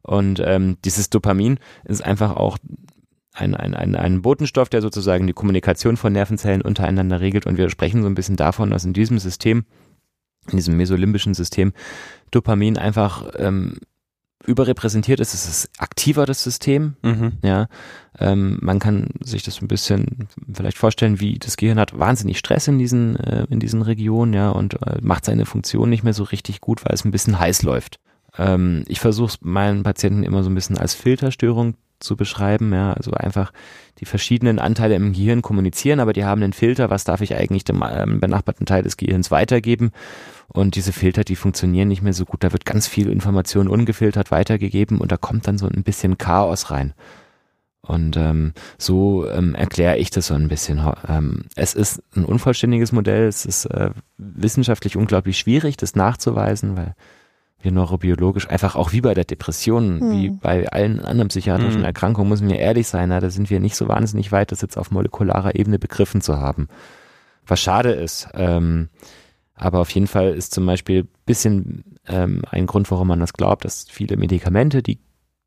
Und ähm, dieses Dopamin ist einfach auch Ein, ein, ein, ein Botenstoff, der sozusagen die Kommunikation von Nervenzellen untereinander regelt, und wir sprechen so ein bisschen davon, dass in diesem System, in diesem mesolimbischen System, Dopamin einfach ähm, überrepräsentiert ist. Es ist aktiver, das System. Mhm. Ja, ähm, man kann sich das ein bisschen vielleicht vorstellen, wie das Gehirn hat wahnsinnig Stress in diesen, äh, in diesen Regionen, ja, und äh, macht seine Funktion nicht mehr so richtig gut, weil es ein bisschen heiß läuft. Ähm, ich versuche es meinen Patienten immer so ein bisschen als Filterstörung zu beschreiben, ja, also einfach die verschiedenen Anteile im Gehirn kommunizieren, aber die haben einen Filter, was darf ich eigentlich dem ähm, benachbarten Teil des Gehirns weitergeben, und diese Filter, die funktionieren nicht mehr so gut, da wird ganz viel Information ungefiltert weitergegeben und da kommt dann so ein bisschen Chaos rein, und ähm, so ähm, erkläre ich das so ein bisschen. Ähm, es ist ein unvollständiges Modell, es ist äh, wissenschaftlich unglaublich schwierig, das nachzuweisen, weil wir neurobiologisch einfach auch wie bei der Depression, hm. wie bei allen anderen psychiatrischen hm. Erkrankungen, müssen wir ehrlich sein, na, da sind wir nicht so wahnsinnig weit, das jetzt auf molekularer Ebene begriffen zu haben. Was schade ist, ähm, aber auf jeden Fall ist zum Beispiel ein bisschen ähm, ein Grund, warum man das glaubt, dass viele Medikamente, die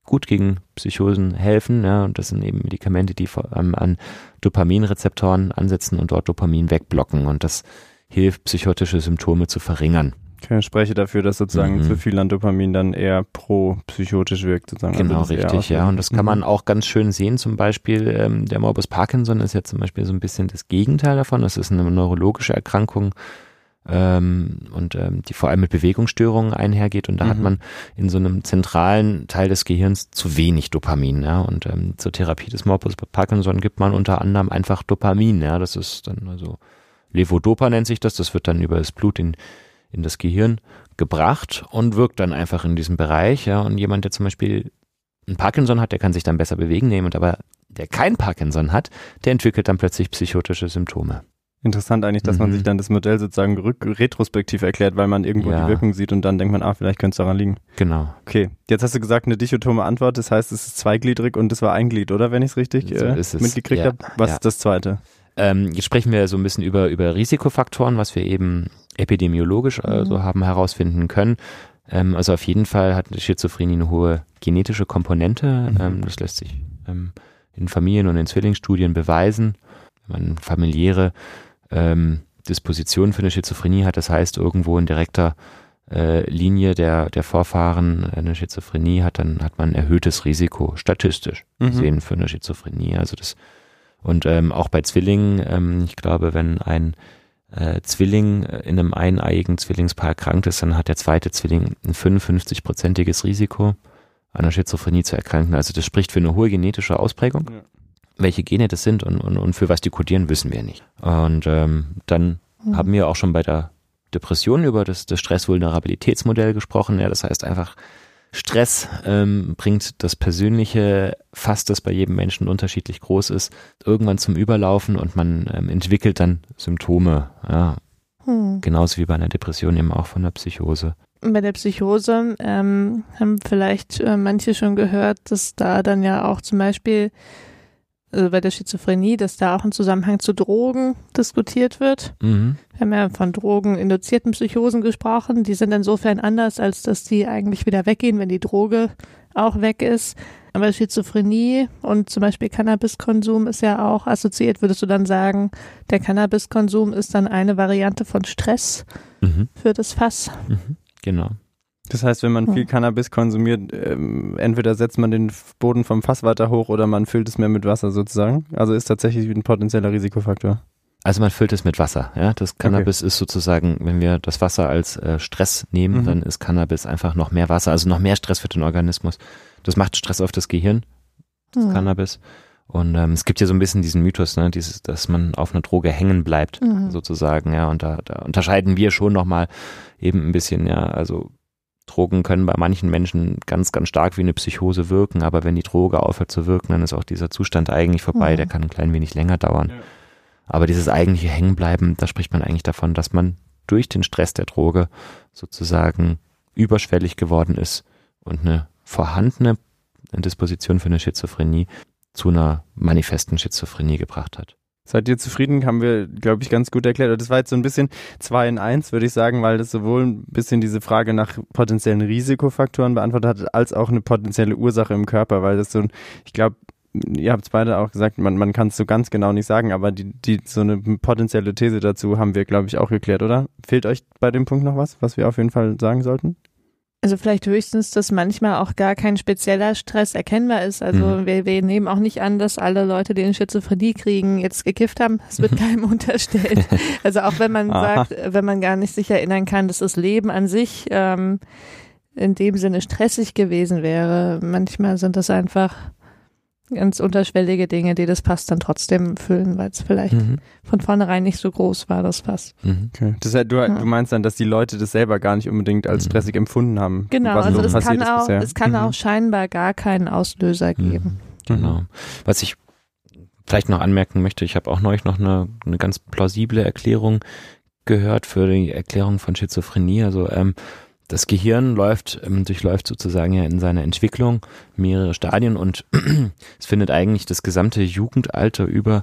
gut gegen Psychosen helfen, ja, und das sind eben Medikamente, die vor allem an Dopaminrezeptoren ansetzen und dort Dopamin wegblocken, und das hilft, psychotische Symptome zu verringern. Okay, ich spreche dafür, dass sozusagen mhm. zu viel an Dopamin dann eher pro-psychotisch wirkt. Sozusagen. Genau, also richtig, ja. Und das kann man auch ganz schön sehen. Zum Beispiel ähm, der Morbus Parkinson ist ja zum Beispiel so ein bisschen das Gegenteil davon. Das ist eine neurologische Erkrankung ähm, und ähm, die vor allem mit Bewegungsstörungen einhergeht. Und da mhm. hat man in so einem zentralen Teil des Gehirns zu wenig Dopamin. Ja? Und ähm, zur Therapie des Morbus Parkinson gibt man unter anderem einfach Dopamin. Ja? Das ist dann also Levodopa nennt sich das. Das wird dann über das Blut in in das Gehirn gebracht und wirkt dann einfach in diesem Bereich. Ja. Und jemand, der zum Beispiel einen Parkinson hat, der kann sich dann besser bewegen nehmen. Und aber der kein Parkinson hat, der entwickelt dann plötzlich psychotische Symptome. Interessant eigentlich, dass mhm. man sich dann das Modell sozusagen rück- retrospektiv erklärt, weil man irgendwo ja. die Wirkung sieht und dann denkt man, ah, vielleicht könnte es daran liegen. Genau. Okay, jetzt hast du gesagt, eine dichotome Antwort, das heißt, es ist zweigliedrig und es war ein Glied, oder? Wenn ich so äh, es richtig mitgekriegt ja. habe. Was ja. ist das Zweite? Ähm, jetzt sprechen wir so ein bisschen über, über Risikofaktoren, was wir eben epidemiologisch also mhm. haben herausfinden können. Ähm, also auf jeden Fall hat Schizophrenie eine hohe genetische Komponente. Mhm. Ähm, das lässt sich ähm, in Familien- und in Zwillingsstudien beweisen. Wenn man familiäre ähm, Disposition für eine Schizophrenie hat, das heißt irgendwo in direkter äh, Linie der, der Vorfahren eine Schizophrenie hat, dann hat man ein erhöhtes Risiko, statistisch gesehen, mhm. für eine Schizophrenie. Also das Und ähm, auch bei Zwillingen, ähm, ich glaube, wenn ein äh, Zwilling in einem eineiigen Zwillingspaar erkrankt ist, dann hat der zweite Zwilling ein fünfundfünfzig-prozentiges Risiko, an einer Schizophrenie zu erkranken. Also das spricht für eine hohe genetische Ausprägung. Ja. Welche Gene das sind und, und, und für was die kodieren, wissen wir nicht. Und ähm, dann mhm. haben wir auch schon bei der Depression über das, das Stress-Vulnerabilitätsmodell gesprochen. Ja, das heißt einfach, Stress ähm, bringt das persönliche Fass, das bei jedem Menschen unterschiedlich groß ist, irgendwann zum Überlaufen und man ähm, entwickelt dann Symptome. Ja. Hm. Genauso wie bei einer Depression eben auch von der Psychose. Bei der Psychose ähm, haben vielleicht äh, manche schon gehört, dass da dann ja auch zum Beispiel also bei der Schizophrenie, dass da auch ein Zusammenhang zu Drogen diskutiert wird. Mhm. Wir haben ja von drogeninduzierten Psychosen gesprochen. Die sind insofern anders, als dass die eigentlich wieder weggehen, wenn die Droge auch weg ist. Aber Schizophrenie und zum Beispiel Cannabiskonsum ist ja auch assoziiert. Würdest du dann sagen, der Cannabiskonsum ist dann eine Variante von Stress mhm. für das Fass? Mhm. Genau. Das heißt, wenn man viel Cannabis konsumiert, ähm, entweder setzt man den Boden vom Fass weiter hoch oder man füllt es mehr mit Wasser sozusagen. Also ist tatsächlich ein potenzieller Risikofaktor. Also man füllt es mit Wasser. Ja, das Cannabis okay. ist sozusagen, wenn wir das Wasser als äh, Stress nehmen, mhm. dann ist Cannabis einfach noch mehr Wasser, also noch mehr Stress für den Organismus. Das macht Stress auf das Gehirn, das mhm. Cannabis. Und ähm, es gibt ja so ein bisschen diesen Mythos, ne, dieses, dass man auf einer Droge hängen bleibt mhm. sozusagen. Ja, und da, da unterscheiden wir schon nochmal eben ein bisschen, ja, also Drogen können bei manchen Menschen ganz, ganz stark wie eine Psychose wirken, aber wenn die Droge aufhört zu wirken, dann ist auch dieser Zustand eigentlich vorbei, mhm. der kann ein klein wenig länger dauern. Ja. Aber dieses eigentliche Hängenbleiben, da spricht man eigentlich davon, dass man durch den Stress der Droge sozusagen überschwellig geworden ist und eine vorhandene Disposition für eine Schizophrenie zu einer manifesten Schizophrenie gebracht hat. Seid ihr zufrieden? Haben wir, glaube ich, ganz gut erklärt. Das war jetzt so ein bisschen zwei in eins, würde ich sagen, weil das sowohl ein bisschen diese Frage nach potenziellen Risikofaktoren beantwortet hat, als auch eine potenzielle Ursache im Körper, weil das so ein, ich glaube, ihr habt es beide auch gesagt, man, man kann es so ganz genau nicht sagen, aber die, die so eine potenzielle These dazu haben wir, glaube ich, auch geklärt, oder? Fehlt euch bei dem Punkt noch was, was wir auf jeden Fall sagen sollten? Also vielleicht höchstens, dass manchmal auch gar kein spezieller Stress erkennbar ist. Also mhm. wir, wir nehmen auch nicht an, dass alle Leute, die eine Schizophrenie kriegen, jetzt gekifft haben. Das wird keinem unterstellt. Also auch wenn man Aha. sagt, wenn man gar nicht sich erinnern kann, dass das Leben an sich ähm, in dem Sinne stressig gewesen wäre. Manchmal sind das einfach ganz unterschwellige Dinge, die das Fass dann trotzdem füllen, weil es vielleicht mhm. von vornherein nicht so groß war, das Fass. Mhm. Okay. Das heißt, du, ja. du meinst dann, dass die Leute das selber gar nicht unbedingt als stressig empfunden haben? Genau, was also es kann, auch, es kann mhm. auch scheinbar gar keinen Auslöser geben. Mhm. Genau. Was ich vielleicht noch anmerken möchte, ich habe auch neulich noch eine, eine ganz plausible Erklärung gehört für die Erklärung von Schizophrenie. Also ähm, das Gehirn läuft, durchläuft sozusagen ja in seiner Entwicklung mehrere Stadien und es findet eigentlich das gesamte Jugendalter über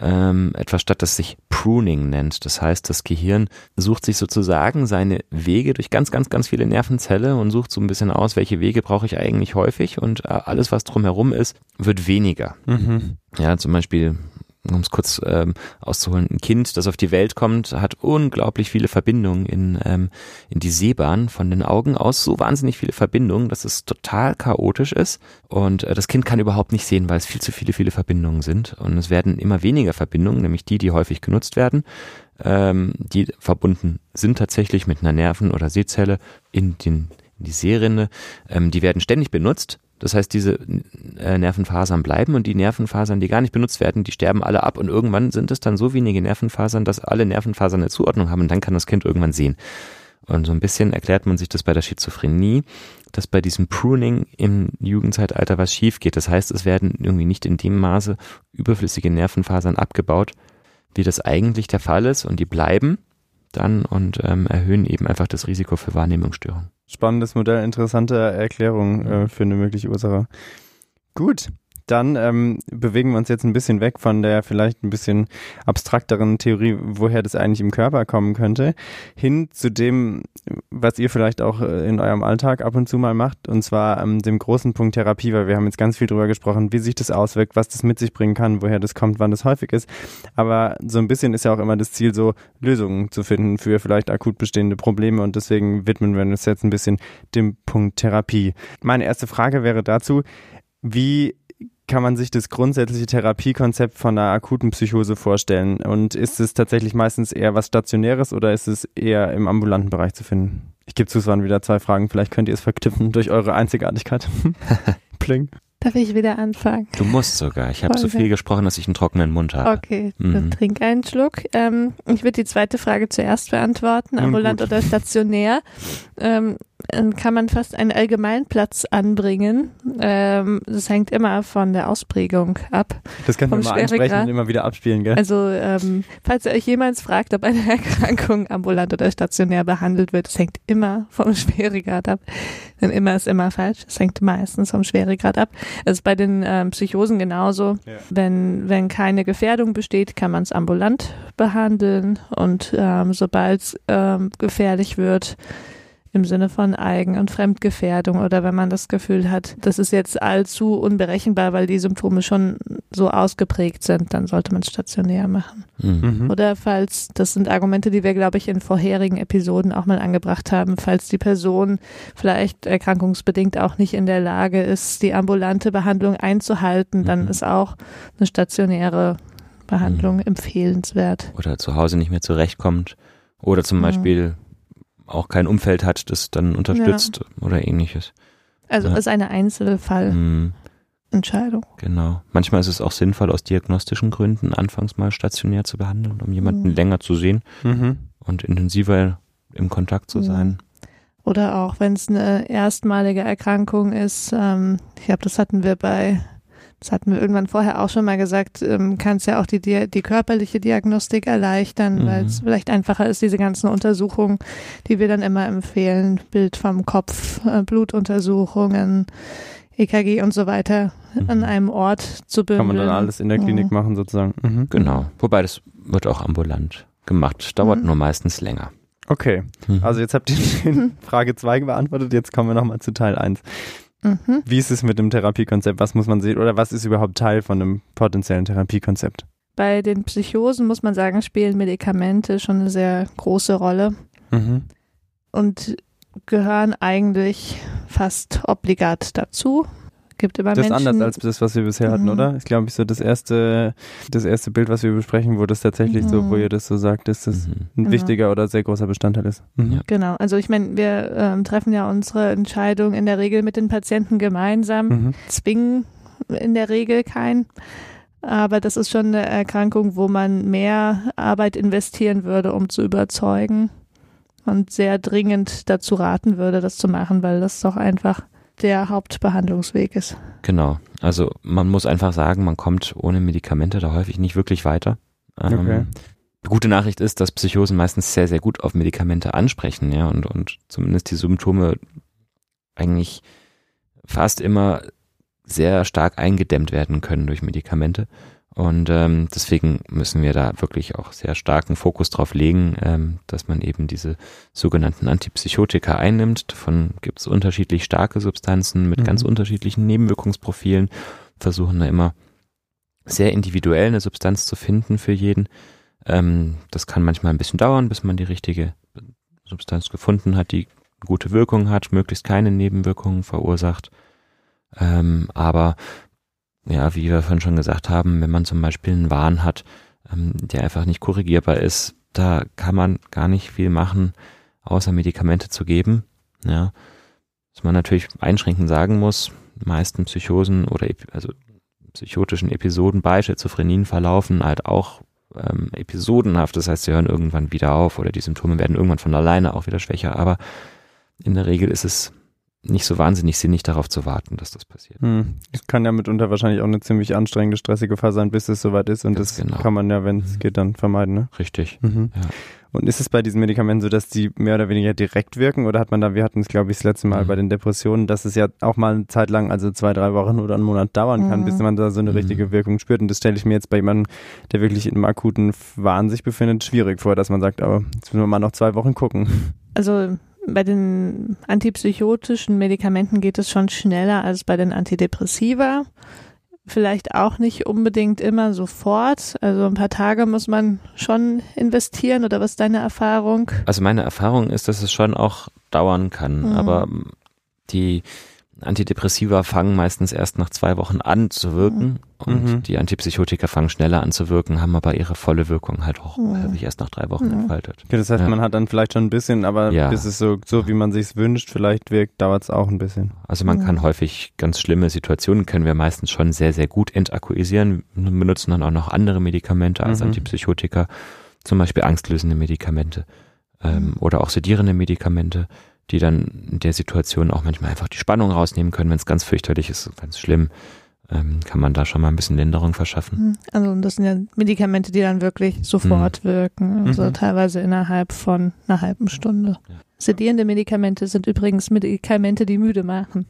ähm, etwas statt, das sich Pruning nennt. Das heißt, das Gehirn sucht sich sozusagen seine Wege durch ganz, ganz, ganz viele Nervenzellen und sucht so ein bisschen aus, welche Wege brauche ich eigentlich häufig und alles, was drumherum ist, wird weniger. Mhm. Ja, zum Beispiel, um es kurz ähm, auszuholen, ein Kind, das auf die Welt kommt, hat unglaublich viele Verbindungen in, ähm, in die Sehbahn von den Augen aus, so wahnsinnig viele Verbindungen, dass es total chaotisch ist und äh, das Kind kann überhaupt nicht sehen, weil es viel zu viele, viele Verbindungen sind und es werden immer weniger Verbindungen, nämlich die, die häufig genutzt werden, ähm, die verbunden sind tatsächlich mit einer Nerven- oder Sehzelle in, den, in die Sehrinde, ähm, die werden ständig benutzt. Das heißt, diese äh, Nervenfasern bleiben und die Nervenfasern, die gar nicht benutzt werden, die sterben alle ab und irgendwann sind es dann so wenige Nervenfasern, dass alle Nervenfasern eine Zuordnung haben und dann kann das Kind irgendwann sehen. Und so ein bisschen erklärt man sich das bei der Schizophrenie, dass bei diesem Pruning im Jugendzeitalter was schief geht. Das heißt, es werden irgendwie nicht in dem Maße überflüssige Nervenfasern abgebaut, wie das eigentlich der Fall ist und die bleiben dann und ähm, erhöhen eben einfach das Risiko für Wahrnehmungsstörungen. Spannendes Modell, interessante Erklärung äh, für eine mögliche Ursache. Gut, dann ähm, bewegen wir uns jetzt ein bisschen weg von der vielleicht ein bisschen abstrakteren Theorie, woher das eigentlich im Körper kommen könnte, hin zu dem, was ihr vielleicht auch in eurem Alltag ab und zu mal macht, und zwar ähm, dem großen Punkt Therapie, weil wir haben jetzt ganz viel drüber gesprochen, wie sich das auswirkt, was das mit sich bringen kann, woher das kommt, wann das häufig ist. Aber so ein bisschen ist ja auch immer das Ziel, so Lösungen zu finden für vielleicht akut bestehende Probleme, und deswegen widmen wir uns jetzt ein bisschen dem Punkt Therapie. Meine erste Frage wäre dazu, wie kann man sich das grundsätzliche Therapiekonzept von einer akuten Psychose vorstellen? Und ist es tatsächlich meistens eher was Stationäres oder ist es eher im ambulanten Bereich zu finden? Ich gebe zu, es waren wieder zwei Fragen. Vielleicht könnt ihr es verknüpfen durch eure Einzigartigkeit. Pling. Darf ich wieder anfangen? Du musst sogar. Ich habe so viel gesprochen, dass ich einen trockenen Mund habe. Okay, mhm. Dann trink einen Schluck. Ähm, ich würde die zweite Frage zuerst beantworten, ambulant oder stationär. Ähm, kann man fast einen Allgemeinplatz anbringen. Ähm, das hängt immer von der Ausprägung ab. Das kann man mal ansprechen und immer wieder abspielen, gell? Also ähm, falls ihr euch jemals fragt, ob eine Erkrankung ambulant oder stationär behandelt wird, das hängt immer vom Schweregrad ab. Denn immer ist immer falsch. Das hängt meistens vom Schweregrad ab. Also bei den ähm, Psychosen genauso. Ja. Wenn, wenn keine Gefährdung besteht, kann man es ambulant behandeln und ähm, sobald es ähm, gefährlich wird, im Sinne von Eigen- und Fremdgefährdung oder wenn man das Gefühl hat, das ist jetzt allzu unberechenbar, weil die Symptome schon so ausgeprägt sind, dann sollte man es stationär machen. Mhm. Oder falls, das sind Argumente, die wir, glaube ich, in vorherigen Episoden auch mal angebracht haben, falls die Person vielleicht erkrankungsbedingt auch nicht in der Lage ist, die ambulante Behandlung einzuhalten, mhm. dann ist auch eine stationäre Behandlung mhm. empfehlenswert. Oder zu Hause nicht mehr zurechtkommt oder zum mhm. Beispiel auch kein Umfeld hat, das dann unterstützt ja. oder ähnliches. Also ja. ist eine Einzelfallentscheidung. Mhm. Genau. Manchmal ist es auch sinnvoll, aus diagnostischen Gründen anfangs mal stationär zu behandeln, um jemanden mhm. länger zu sehen mhm. und intensiver im Kontakt zu mhm. sein. Oder auch, wenn es eine erstmalige Erkrankung ist. Ähm, ich glaube, das hatten wir bei Das hatten wir irgendwann vorher auch schon mal gesagt, ähm, kann es ja auch die, die, die körperliche Diagnostik erleichtern, mhm. weil es vielleicht einfacher ist, diese ganzen Untersuchungen, die wir dann immer empfehlen, Bild vom Kopf, äh, Blutuntersuchungen, E K G und so weiter, mhm. an einem Ort zu bündeln. Kann man dann alles in der Klinik mhm. machen sozusagen. Mhm. Genau, wobei das wird auch ambulant gemacht, dauert mhm. nur meistens länger. Okay, mhm. also jetzt habt ihr Frage zwei beantwortet, jetzt kommen wir nochmal zu Teil eins. Mhm. Wie ist es mit dem Therapiekonzept? Was muss man sehen oder was ist überhaupt Teil von einem potenziellen Therapiekonzept? Bei den Psychosen, muss man sagen, spielen Medikamente schon eine sehr große Rolle mhm. und gehören eigentlich fast obligat dazu. Gibt immer das Menschen, ist anders als das, was wir bisher mhm. hatten, oder? Ich glaube, ich so das erste, das erste Bild, was wir besprechen, wo das tatsächlich mhm. so, wo ihr das so sagt, dass das mhm. ein wichtiger mhm. oder sehr großer Bestandteil ist. Mhm. Ja. Genau, also ich meine, wir ähm, treffen ja unsere Entscheidung in der Regel mit den Patienten gemeinsam, mhm. zwingen in der Regel keinen, aber das ist schon eine Erkrankung, wo man mehr Arbeit investieren würde, um zu überzeugen und sehr dringend dazu raten würde, das zu machen, weil das doch einfach der Hauptbehandlungsweg ist. Genau, also man muss einfach sagen, man kommt ohne Medikamente da häufig nicht wirklich weiter. Ähm, okay. Die gute Nachricht ist, dass Psychosen meistens sehr, sehr gut auf Medikamente ansprechen, ja, und, und zumindest die Symptome eigentlich fast immer sehr stark eingedämmt werden können durch Medikamente. Und ähm, deswegen müssen wir da wirklich auch sehr starken Fokus drauf legen, ähm, dass man eben diese sogenannten Antipsychotika einnimmt. Davon gibt es unterschiedlich starke Substanzen mit mhm. ganz unterschiedlichen Nebenwirkungsprofilen. Versuchen da immer sehr individuell eine Substanz zu finden für jeden. Ähm, das kann manchmal ein bisschen dauern, bis man die richtige Substanz gefunden hat, die gute Wirkung hat, möglichst keine Nebenwirkungen verursacht. Ähm, aber ja, wie wir vorhin schon gesagt haben, wenn man zum Beispiel einen Wahn hat, ähm, der einfach nicht korrigierbar ist, da kann man gar nicht viel machen, außer Medikamente zu geben. Ja, was man natürlich einschränkend sagen muss, die meisten Psychosen oder also psychotischen Episoden bei Schizophrenien verlaufen halt auch ähm, episodenhaft. Das heißt, sie hören irgendwann wieder auf oder die Symptome werden irgendwann von alleine auch wieder schwächer. Aber in der Regel ist es nicht so wahnsinnig sinnig darauf zu warten, dass das passiert. Hm. Es kann ja mitunter wahrscheinlich auch eine ziemlich anstrengende, stressige Phase sein, bis es soweit ist und Ganz das genau. kann man ja, wenn es mhm. geht, dann vermeiden. Ne? Richtig. Mhm. Ja. Und ist es bei diesen Medikamenten so, dass die mehr oder weniger direkt wirken oder hat man da, wir hatten es glaube ich das letzte Mal mhm. bei den Depressionen, dass es ja auch mal eine Zeit lang, also zwei, drei Wochen oder einen Monat dauern kann, mhm. bis man da so eine mhm. richtige Wirkung spürt und das stelle ich mir jetzt bei jemandem, der wirklich in einem akuten Wahn sich befindet, schwierig vor, dass man sagt, aber jetzt müssen wir mal noch zwei Wochen gucken. Also bei den antipsychotischen Medikamenten geht es schon schneller als bei den Antidepressiva. Vielleicht auch nicht unbedingt immer sofort. Also ein paar Tage muss man schon investieren oder was ist deine Erfahrung? Also meine Erfahrung ist, dass es schon auch dauern kann. Mhm. Aber die Antidepressiva fangen meistens erst nach zwei Wochen an zu wirken und mhm. die Antipsychotika fangen schneller an zu wirken, haben aber ihre volle Wirkung halt auch mhm. häufig erst nach drei Wochen mhm. entfaltet. Okay, das heißt, ja. man hat dann vielleicht schon ein bisschen, aber ja. bis es so, so wie man sich's wünscht, vielleicht wirkt, dauert es auch ein bisschen. Also man mhm. kann häufig ganz schlimme Situationen, können wir meistens schon sehr, sehr gut entakutisieren, benutzen dann auch noch andere Medikamente als mhm. Antipsychotika, zum Beispiel angstlösende Medikamente ähm, mhm. oder auch sedierende Medikamente, die dann in der Situation auch manchmal einfach die Spannung rausnehmen können, wenn es ganz fürchterlich ist, ganz schlimm, ähm, kann man da schon mal ein bisschen Linderung verschaffen. Also das sind ja Medikamente, die dann wirklich sofort mhm. wirken, also mhm. teilweise innerhalb von einer halben Stunde. Ja. Sedierende Medikamente sind übrigens Medikamente, die müde machen.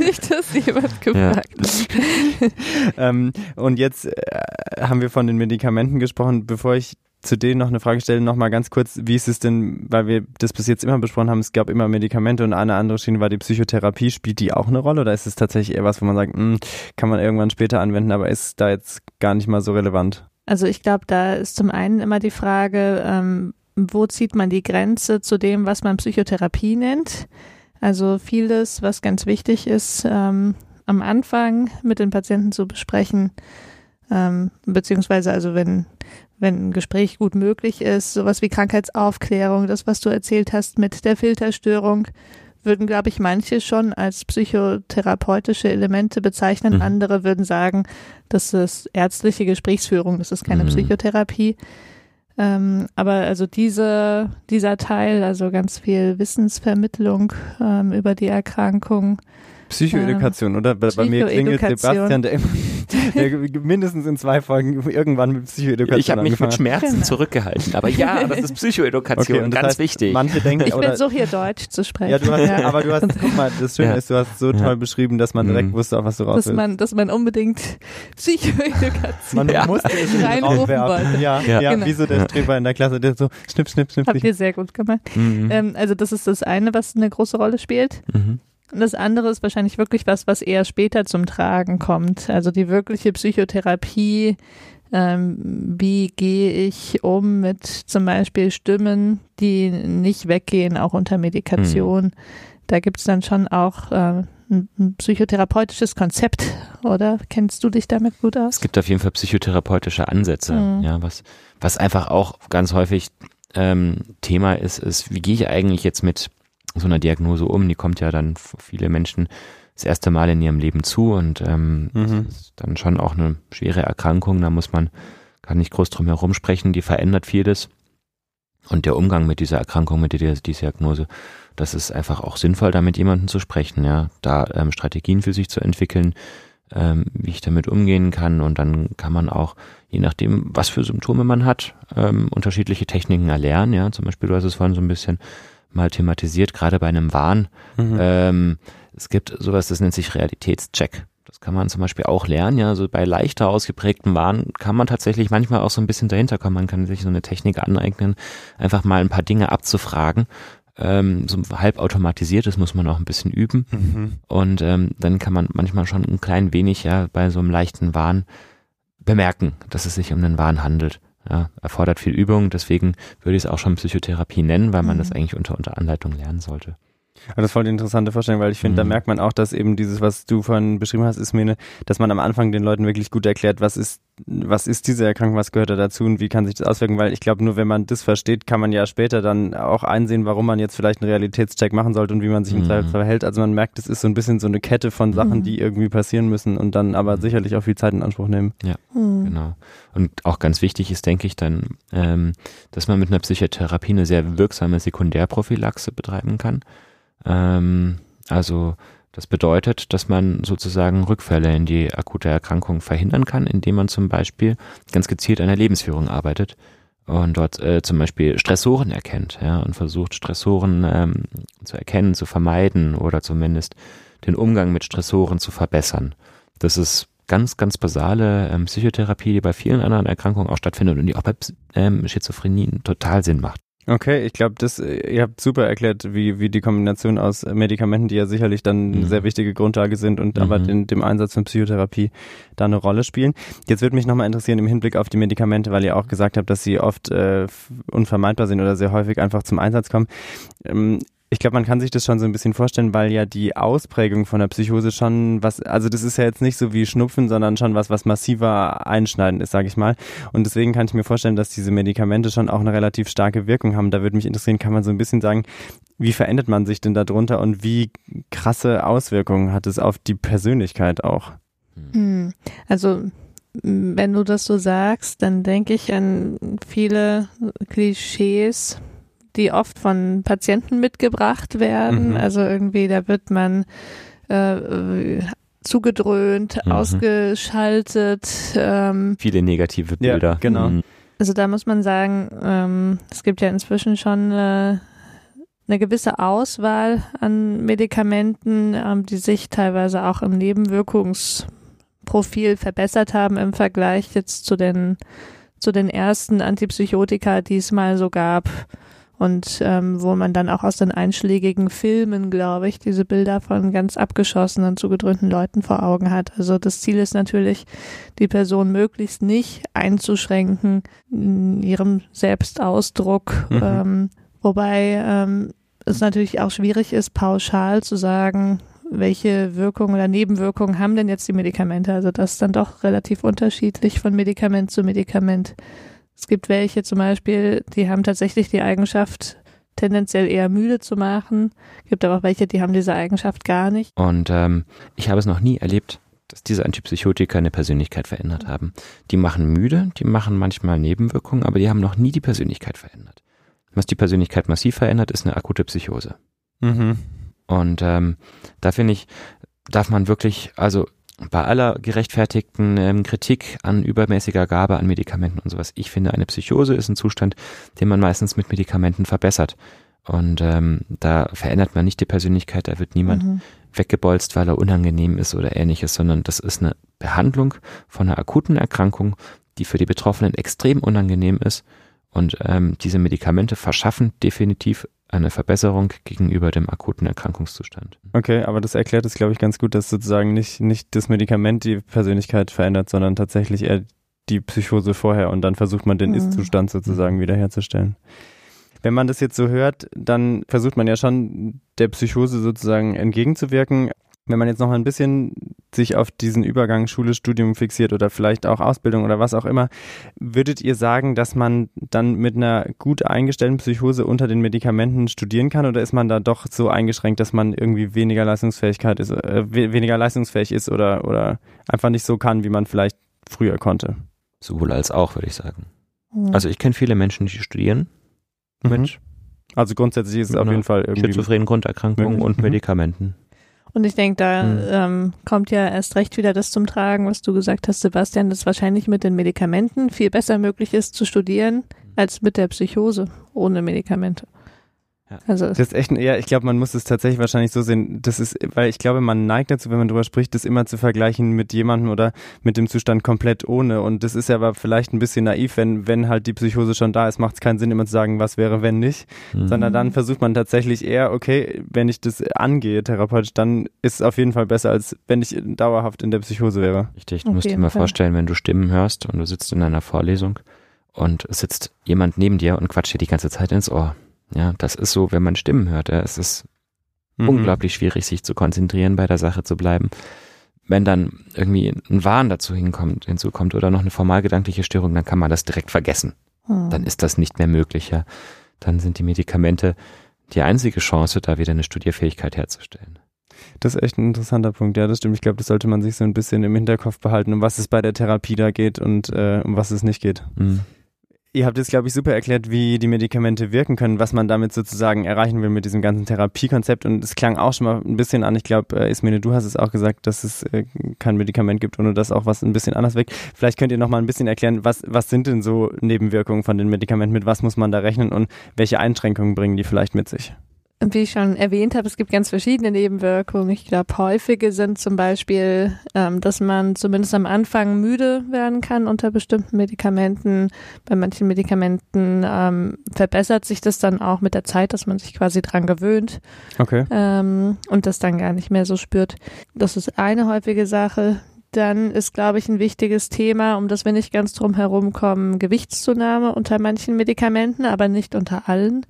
Nicht, dass jemand gefragt hat. ähm, und jetzt äh, haben wir von den Medikamenten gesprochen. Bevor ich zu denen noch eine Frage stellen, nochmal ganz kurz, wie ist es denn, weil wir das bis jetzt immer besprochen haben, es gab immer Medikamente und eine andere Schiene war die Psychotherapie, spielt die auch eine Rolle oder ist es tatsächlich eher was, wo man sagt, mh, kann man irgendwann später anwenden, aber ist da jetzt gar nicht mal so relevant? Also ich glaube, da ist zum einen immer die Frage, ähm, wo zieht man die Grenze zu dem, was man Psychotherapie nennt? Also vieles, was ganz wichtig ist, ähm, am Anfang mit den Patienten zu besprechen, ähm, beziehungsweise also wenn wenn ein Gespräch gut möglich ist, sowas wie Krankheitsaufklärung, das, was du erzählt hast mit der Filterstörung, würden, glaube ich, manche schon als psychotherapeutische Elemente bezeichnen. Mhm. Andere würden sagen, das ist ärztliche Gesprächsführung, das ist keine mhm. Psychotherapie. Ähm, aber also diese, dieser Teil, also ganz viel Wissensvermittlung ähm, über die Erkrankung, Psychoedukation, oder? Bei, Psycho- bei mir klingelt Sebastian, der, der mindestens in zwei Folgen irgendwann mit Psychoedukation Ich habe mich mit Schmerzen genau. zurückgehalten, aber ja, das ist Psychoedukation, okay, und ganz heißt, wichtig. Manche denken, ich versuche hier Deutsch zu sprechen. Ja, du hast, ja. aber du hast, guck mal, das Schöne ja. ist, du hast so ja. toll beschrieben, dass man direkt mhm. wusste, auf was du raus dass willst. Man, dass man unbedingt Psychoedukation man ja. musste es reinrufen wollte. Ja, ja. ja genau. wie so der ja. Streber in der Klasse, der so schnipp, schnipp, schnipp. Habt ihr sehr gut gemacht. Mhm. Ähm, also das ist das eine, was eine große Rolle spielt. Mhm. Und das andere ist wahrscheinlich wirklich was, was eher später zum Tragen kommt. Also die wirkliche Psychotherapie, ähm, wie gehe ich um mit zum Beispiel Stimmen, die nicht weggehen, auch unter Medikation. Mhm. Da gibt es dann schon auch äh, ein, ein psychotherapeutisches Konzept, oder? Kennst du dich damit gut aus? Es gibt auf jeden Fall psychotherapeutische Ansätze, mhm. ja, was, was einfach auch ganz häufig ähm, Thema ist, ist, wie gehe ich eigentlich jetzt mit so einer Diagnose um, die kommt ja dann viele Menschen das erste Mal in ihrem Leben zu und ähm, mhm. das ist dann schon auch eine schwere Erkrankung, da muss man gar nicht groß drum herum sprechen, die verändert vieles und der Umgang mit dieser Erkrankung, mit dieser Diagnose, das ist einfach auch sinnvoll, da mit jemandem zu sprechen, ja, da ähm, Strategien für sich zu entwickeln, ähm, wie ich damit umgehen kann und dann kann man auch, je nachdem, was für Symptome man hat, ähm, unterschiedliche Techniken erlernen, ja, zum Beispiel, du hast es vorhin so ein bisschen mal thematisiert, gerade bei einem Wahn. Mhm. Ähm, es gibt sowas, das nennt sich Realitätscheck. Das kann man zum Beispiel auch lernen. Ja, also bei leichter ausgeprägten Wahn kann man tatsächlich manchmal auch so ein bisschen dahinter kommen. Man kann sich so eine Technik aneignen, einfach mal ein paar Dinge abzufragen. Ähm, so halb automatisiert, das muss man auch ein bisschen üben. Mhm. Und ähm, dann kann man manchmal schon ein klein wenig ja bei so einem leichten Wahn bemerken, dass es sich um einen Wahn handelt. Ja, erfordert viel Übung, deswegen würde ich es auch schon Psychotherapie nennen, weil man mhm. das eigentlich unter, unter Anleitung lernen sollte. Also das ist voll die interessante Vorstellung, weil ich finde, mhm. da merkt man auch, dass eben dieses, was du vorhin beschrieben hast, Esmene, dass man am Anfang den Leuten wirklich gut erklärt, was ist, was ist diese Erkrankung, was gehört da dazu und wie kann sich das auswirken, weil ich glaube, nur wenn man das versteht, kann man ja später dann auch einsehen, warum man jetzt vielleicht einen Realitätscheck machen sollte und wie man sich im Zweifel mhm. verhält. Also man merkt, es ist so ein bisschen so eine Kette von Sachen, mhm. die irgendwie passieren müssen und dann aber mhm. sicherlich auch viel Zeit in Anspruch nehmen. Ja, mhm. genau. Und auch ganz wichtig ist, denke ich, dann, ähm, dass man mit einer Psychotherapie eine sehr wirksame Sekundärprophylaxe betreiben kann. Ähm, also das bedeutet, dass man sozusagen Rückfälle in die akute Erkrankung verhindern kann, indem man zum Beispiel ganz gezielt an der Lebensführung arbeitet und dort äh, zum Beispiel Stressoren erkennt, ja, und versucht, Stressoren ähm, zu erkennen, zu vermeiden oder zumindest den Umgang mit Stressoren zu verbessern. Das ist ganz, ganz basale ähm, Psychotherapie, die bei vielen anderen Erkrankungen auch stattfindet und die auch bei ähm, Schizophrenien total Sinn macht. Okay, ich glaube, das, ihr habt super erklärt, wie, wie die Kombination aus Medikamenten, die ja sicherlich dann eine sehr wichtige Grundlage sind und mhm. aber in dem Einsatz von Psychotherapie da eine Rolle spielen. Jetzt würde mich nochmal interessieren im Hinblick auf die Medikamente, weil ihr auch gesagt habt, dass sie oft äh, unvermeidbar sind oder sehr häufig einfach zum Einsatz kommen. Ähm, Ich glaube, man kann sich das schon so ein bisschen vorstellen, weil ja die Ausprägung von der Psychose schon was, also das ist ja jetzt nicht so wie Schnupfen, sondern schon was, was massiver einschneidend ist, sage ich mal. Und deswegen kann ich mir vorstellen, dass diese Medikamente schon auch eine relativ starke Wirkung haben. Da würde mich interessieren, kann man so ein bisschen sagen, wie verändert man sich denn darunter und wie krasse Auswirkungen hat es auf die Persönlichkeit auch? Also wenn du das so sagst, dann denke ich an viele Klischees, die oft von Patienten mitgebracht werden. Mhm. Also irgendwie, da wird man äh, zugedröhnt, mhm. ausgeschaltet. Ähm. Viele negative Bilder. Ja, genau. Mhm. Also da muss man sagen, ähm, es gibt ja inzwischen schon äh, eine gewisse Auswahl an Medikamenten, ähm, die sich teilweise auch im Nebenwirkungsprofil verbessert haben im Vergleich jetzt zu den, zu den ersten Antipsychotika, die es mal so gab. Und ähm, wo man dann auch aus den einschlägigen Filmen, glaube ich, diese Bilder von ganz abgeschossenen, zugedröhnten Leuten vor Augen hat. Also das Ziel ist natürlich, die Person möglichst nicht einzuschränken in ihrem Selbstausdruck. Mhm. Ähm, wobei ähm, es natürlich auch schwierig ist, pauschal zu sagen, welche Wirkung oder Nebenwirkungen haben denn jetzt die Medikamente. Also das ist dann doch relativ unterschiedlich von Medikament zu Medikament. Es gibt welche zum Beispiel, die haben tatsächlich die Eigenschaft, tendenziell eher müde zu machen. Es gibt aber auch welche, die haben diese Eigenschaft gar nicht. Und ähm, ich habe es noch nie erlebt, dass diese Antipsychotika eine Persönlichkeit verändert haben. Die machen müde, die machen manchmal Nebenwirkungen, aber die haben noch nie die Persönlichkeit verändert. Was die Persönlichkeit massiv verändert, ist eine akute Psychose. Mhm. Und ähm, da finde ich, darf man wirklich, also bei aller gerechtfertigten ähm, Kritik an übermäßiger Gabe an Medikamenten und sowas, ich finde, eine Psychose ist ein Zustand, den man meistens mit Medikamenten verbessert. Und ähm, da verändert man nicht die Persönlichkeit, da wird niemand mhm. weggebolzt, weil er unangenehm ist oder ähnliches, sondern das ist eine Behandlung von einer akuten Erkrankung, die für die Betroffenen extrem unangenehm ist. Und ähm, diese Medikamente verschaffen definitiv eine Verbesserung gegenüber dem akuten Erkrankungszustand. Okay, aber das erklärt es, glaube ich, ganz gut, dass sozusagen nicht, nicht das Medikament die Persönlichkeit verändert, sondern tatsächlich eher die Psychose vorher und dann versucht man den mhm. Ist-Zustand sozusagen wiederherzustellen. Wenn man das jetzt so hört, dann versucht man ja schon, der Psychose sozusagen entgegenzuwirken. Wenn man jetzt noch ein bisschen sich auf diesen Übergang Schule-Studium fixiert oder vielleicht auch Ausbildung oder was auch immer, würdet ihr sagen, dass man dann mit einer gut eingestellten Psychose unter den Medikamenten studieren kann oder ist man da doch so eingeschränkt, dass man irgendwie weniger Leistungsfähigkeit ist, äh, weniger leistungsfähig ist oder, oder einfach nicht so kann, wie man vielleicht früher konnte? Sowohl als auch, würde ich sagen. Mhm. Also ich kenne viele Menschen, die studieren. Mensch. Mhm. Also grundsätzlich ist es auf jeden Fall irgendwie schizophrenen Grunderkrankungen mhm. und Medikamenten. Und ich denke, da mhm. ähm, kommt ja erst recht wieder das zum Tragen, was du gesagt hast, Sebastian, dass wahrscheinlich mit den Medikamenten viel besser möglich ist zu studieren, als mit der Psychose ohne Medikamente. Ja. Also das ist echt, ja, ich glaube, man muss es tatsächlich wahrscheinlich so sehen, das ist, weil ich glaube, man neigt dazu, wenn man drüber spricht, das immer zu vergleichen mit jemandem oder mit dem Zustand komplett ohne. Und das ist ja aber vielleicht ein bisschen naiv, wenn, wenn halt die Psychose schon da ist, macht es keinen Sinn, immer zu sagen, was wäre, wenn nicht. Mhm. Sondern dann versucht man tatsächlich eher, okay, wenn ich das angehe therapeutisch, dann ist es auf jeden Fall besser, als wenn ich dauerhaft in der Psychose wäre. Richtig, du okay, musst dir mal vorstellen, wenn du Stimmen hörst und du sitzt in einer Vorlesung und sitzt jemand neben dir und quatscht dir die ganze Zeit ins Ohr. Ja, das ist so, wenn man Stimmen hört. Ja, es ist mhm. unglaublich schwierig, sich zu konzentrieren, bei der Sache zu bleiben. Wenn dann irgendwie ein Wahn dazu hinkommt, hinzukommt oder noch eine formalgedankliche Störung, dann kann man das direkt vergessen. Mhm. Dann ist das nicht mehr möglich. Ja. Dann sind die Medikamente die einzige Chance, da wieder eine Studierfähigkeit herzustellen. Das ist echt ein interessanter Punkt. Ja, das stimmt. Ich glaube, das sollte man sich so ein bisschen im Hinterkopf behalten, um was es bei der Therapie da geht und äh, um was es nicht geht. Mhm. Ihr habt jetzt, glaube ich, super erklärt, wie die Medikamente wirken können, was man damit sozusagen erreichen will mit diesem ganzen Therapiekonzept. Und es klang auch schon mal ein bisschen an. Ich glaube, Esmene, du hast es auch gesagt, dass es kein Medikament gibt, ohne dass auch was ein bisschen anders wirkt. Vielleicht könnt ihr noch mal ein bisschen erklären, was, was sind denn so Nebenwirkungen von den Medikamenten, mit was muss man da rechnen und welche Einschränkungen bringen die vielleicht mit sich? Wie ich schon erwähnt habe, es gibt ganz verschiedene Nebenwirkungen. Ich glaube, häufige sind zum Beispiel, ähm, dass man zumindest am Anfang müde werden kann unter bestimmten Medikamenten. Bei manchen Medikamenten ähm, verbessert sich das dann auch mit der Zeit, dass man sich quasi dran gewöhnt. Okay. Ähm, und das dann gar nicht mehr so spürt. Das ist eine häufige Sache. Dann ist, glaube ich, ein wichtiges Thema, um das wir nicht ganz drum herum kommen, Gewichtszunahme unter manchen Medikamenten, aber nicht unter allen.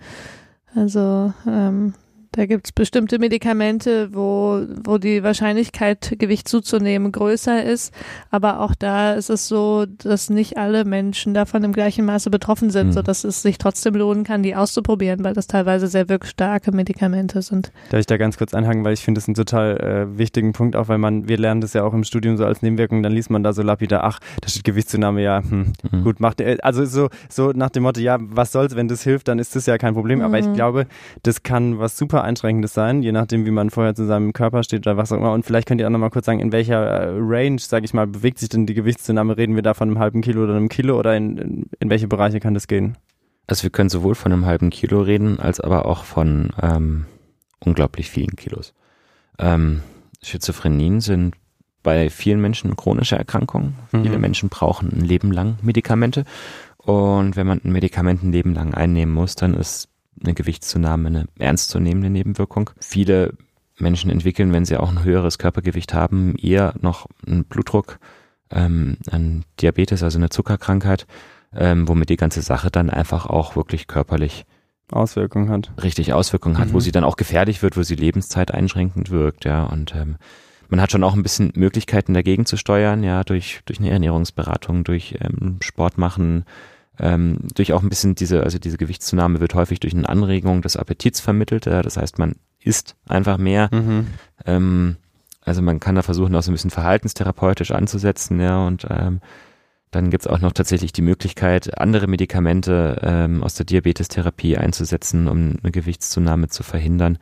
Also ähm, Da gibt es bestimmte Medikamente, wo, wo die Wahrscheinlichkeit, Gewicht zuzunehmen, größer ist. Aber auch da ist es so, dass nicht alle Menschen davon im gleichen Maße betroffen sind, mhm. sodass es sich trotzdem lohnen kann, die auszuprobieren, weil das teilweise sehr wirkstarke Medikamente sind. Darf ich da ganz kurz anhaken, weil ich finde das einen total äh, wichtigen Punkt, auch weil man, wir lernen das ja auch im Studium so als Nebenwirkung, dann liest man da so lapidar, ach, da steht Gewichtszunahme, ja, hm, mhm. gut, macht, also so, so nach dem Motto, ja, was soll's, wenn das hilft, dann ist das ja kein Problem. Mhm. Aber ich glaube, das kann was super Einschränkendes sein, je nachdem, wie man vorher zu seinem Körper steht oder was auch immer. Und vielleicht könnt ihr auch nochmal kurz sagen, in welcher Range, sage ich mal, bewegt sich denn die Gewichtszunahme? Reden wir da von einem halben Kilo oder einem Kilo oder in, in, in welche Bereiche kann das gehen? Also wir können sowohl von einem halben Kilo reden, als aber auch von ähm, unglaublich vielen Kilos. Ähm, Schizophrenien sind bei vielen Menschen chronische Erkrankungen. Mhm. Viele Menschen brauchen ein Leben lang Medikamente. Und wenn man ein Medikament ein Leben lang einnehmen muss, dann ist eine Gewichtszunahme eine ernstzunehmende Nebenwirkung. Viele Menschen entwickeln, wenn sie auch ein höheres Körpergewicht haben, eher noch einen Blutdruck, ähm, einen Diabetes, also eine Zuckerkrankheit, ähm, womit die ganze Sache dann einfach auch wirklich körperlich Auswirkungen hat. Richtig, Auswirkungen hat, mhm. wo sie dann auch gefährlich wird, wo sie Lebenszeit einschränkend wirkt, ja, und ähm, man hat schon auch ein bisschen Möglichkeiten dagegen zu steuern, ja, durch, durch eine Ernährungsberatung, durch ähm, Sport machen, Ähm, durch auch ein bisschen diese, also diese Gewichtszunahme wird häufig durch eine Anregung des Appetits vermittelt, äh, das heißt, man isst einfach mehr, mhm. ähm, also man kann da versuchen, auch so ein bisschen verhaltenstherapeutisch anzusetzen, ja, und ähm, dann gibt es auch noch tatsächlich die Möglichkeit, andere Medikamente ähm, aus der Diabetestherapie einzusetzen, um eine Gewichtszunahme zu verhindern,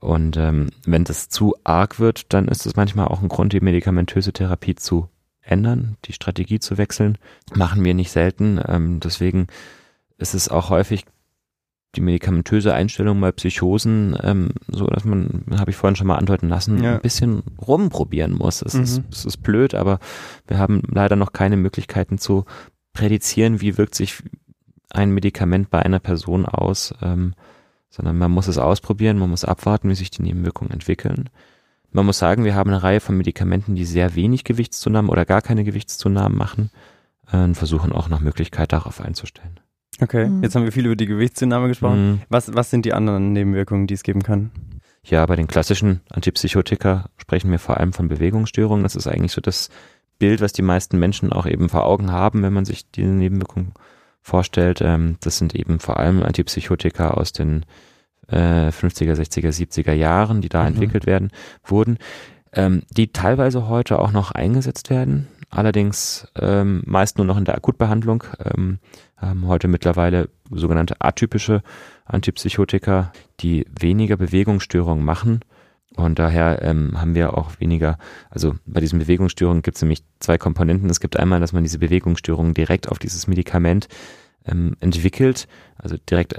und ähm, wenn das zu arg wird, dann ist es manchmal auch ein Grund, die medikamentöse Therapie zu ändern, die Strategie zu wechseln, machen wir nicht selten. Ähm, deswegen ist es auch häufig die medikamentöse Einstellung bei Psychosen, ähm, so dass man, habe ich vorhin schon mal andeuten lassen, ja. ein bisschen rumprobieren muss. Es, mhm. ist, es ist blöd, aber wir haben leider noch keine Möglichkeiten zu prädizieren, wie wirkt sich ein Medikament bei einer Person aus, ähm, sondern man muss es ausprobieren, man muss abwarten, wie sich die Nebenwirkungen entwickeln. Man muss sagen, wir haben eine Reihe von Medikamenten, die sehr wenig Gewichtszunahmen oder gar keine Gewichtszunahmen machen, und versuchen auch nach Möglichkeit darauf einzustellen. Okay, mhm. jetzt haben wir viel über die Gewichtszunahme gesprochen. Mhm. Was, was sind die anderen Nebenwirkungen, die es geben kann? Ja, bei den klassischen Antipsychotika sprechen wir vor allem von Bewegungsstörungen. Das ist eigentlich so das Bild, was die meisten Menschen auch eben vor Augen haben, wenn man sich diese Nebenwirkungen vorstellt. Das sind eben vor allem Antipsychotika aus den fünfziger, sechziger, siebziger Jahren, die da mhm. entwickelt werden, wurden, ähm, die teilweise heute auch noch eingesetzt werden, allerdings ähm, meist nur noch in der Akutbehandlung, ähm, haben heute mittlerweile sogenannte atypische Antipsychotika, die weniger Bewegungsstörungen machen, und daher ähm, haben wir auch weniger, also bei diesen Bewegungsstörungen gibt es nämlich zwei Komponenten. Es gibt einmal, dass man diese Bewegungsstörungen direkt auf dieses Medikament ähm, entwickelt, also direkt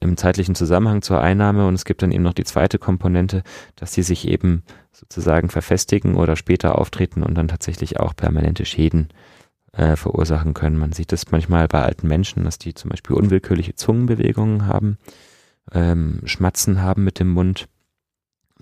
im zeitlichen Zusammenhang zur Einnahme, und es gibt dann eben noch die zweite Komponente, dass sie sich eben sozusagen verfestigen oder später auftreten und dann tatsächlich auch permanente Schäden äh, verursachen können. Man sieht das manchmal bei alten Menschen, dass die zum Beispiel unwillkürliche Zungenbewegungen haben, ähm, Schmatzen haben mit dem Mund.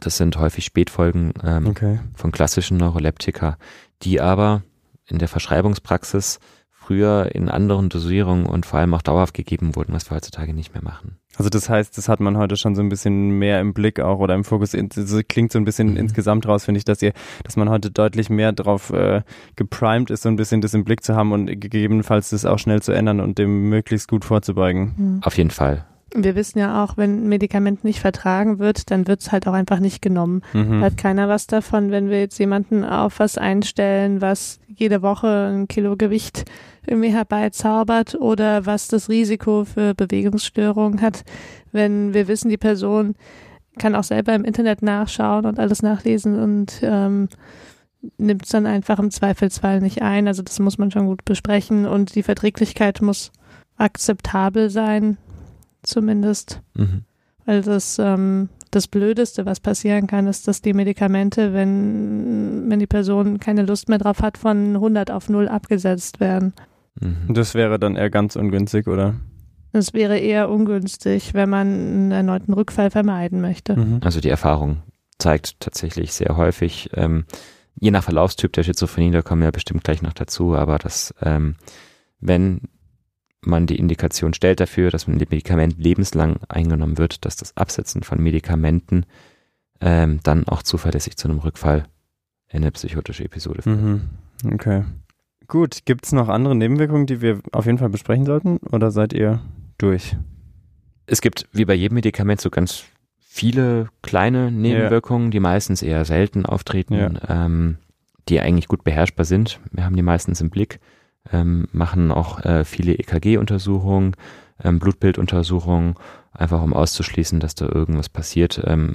Das sind häufig Spätfolgen ähm, okay. von klassischen Neuroleptika, die aber in der Verschreibungspraxis früher in anderen Dosierungen und vor allem auch dauerhaft gegeben wurden, was wir heutzutage nicht mehr machen. Also das heißt, das hat man heute schon so ein bisschen mehr im Blick auch oder im Fokus. Das klingt so ein bisschen mhm. insgesamt raus, finde ich, dass ihr, dass man heute deutlich mehr drauf äh, geprimed ist, so ein bisschen das im Blick zu haben und gegebenenfalls das auch schnell zu ändern und dem möglichst gut vorzubeugen. Mhm. Auf jeden Fall. Wir wissen ja auch, wenn ein Medikament nicht vertragen wird, dann wird es halt auch einfach nicht genommen. Mhm. Da hat keiner was davon, wenn wir jetzt jemanden auf was einstellen, was jede Woche ein Kilo Gewicht irgendwie herbeizaubert oder was das Risiko für Bewegungsstörungen hat. Wenn wir wissen, die Person kann auch selber im Internet nachschauen und alles nachlesen und ähm, nimmt es dann einfach im Zweifelsfall nicht ein. Also das muss man schon gut besprechen, und die Verträglichkeit muss akzeptabel sein. Zumindest, mhm. weil das ähm, das Blödeste, was passieren kann, ist, dass die Medikamente, wenn, wenn die Person keine Lust mehr drauf hat, von hundert auf null abgesetzt werden. Mhm. Das wäre dann eher ganz ungünstig, oder? Das wäre eher ungünstig, wenn man einen erneuten Rückfall vermeiden möchte. Mhm. Also die Erfahrung zeigt tatsächlich sehr häufig, ähm, je nach Verlaufstyp der Schizophrenie, da kommen wir bestimmt gleich noch dazu, aber dass ähm, wenn man die Indikation stellt dafür, dass ein Medikament lebenslang eingenommen wird, dass das Absetzen von Medikamenten ähm, dann auch zuverlässig zu einem Rückfall in eine psychotische Episode führt. Mhm. Okay. Gut, gibt es noch andere Nebenwirkungen, die wir auf jeden Fall besprechen sollten, oder seid ihr durch? Es gibt wie bei jedem Medikament so ganz viele kleine Nebenwirkungen, ja, die meistens eher selten auftreten, ja, ähm, die eigentlich gut beherrschbar sind. Wir haben die meistens im Blick, ähm, machen auch äh, viele E K G-Untersuchungen, ähm, Blutbilduntersuchungen, einfach um auszuschließen, dass da irgendwas passiert. Ähm,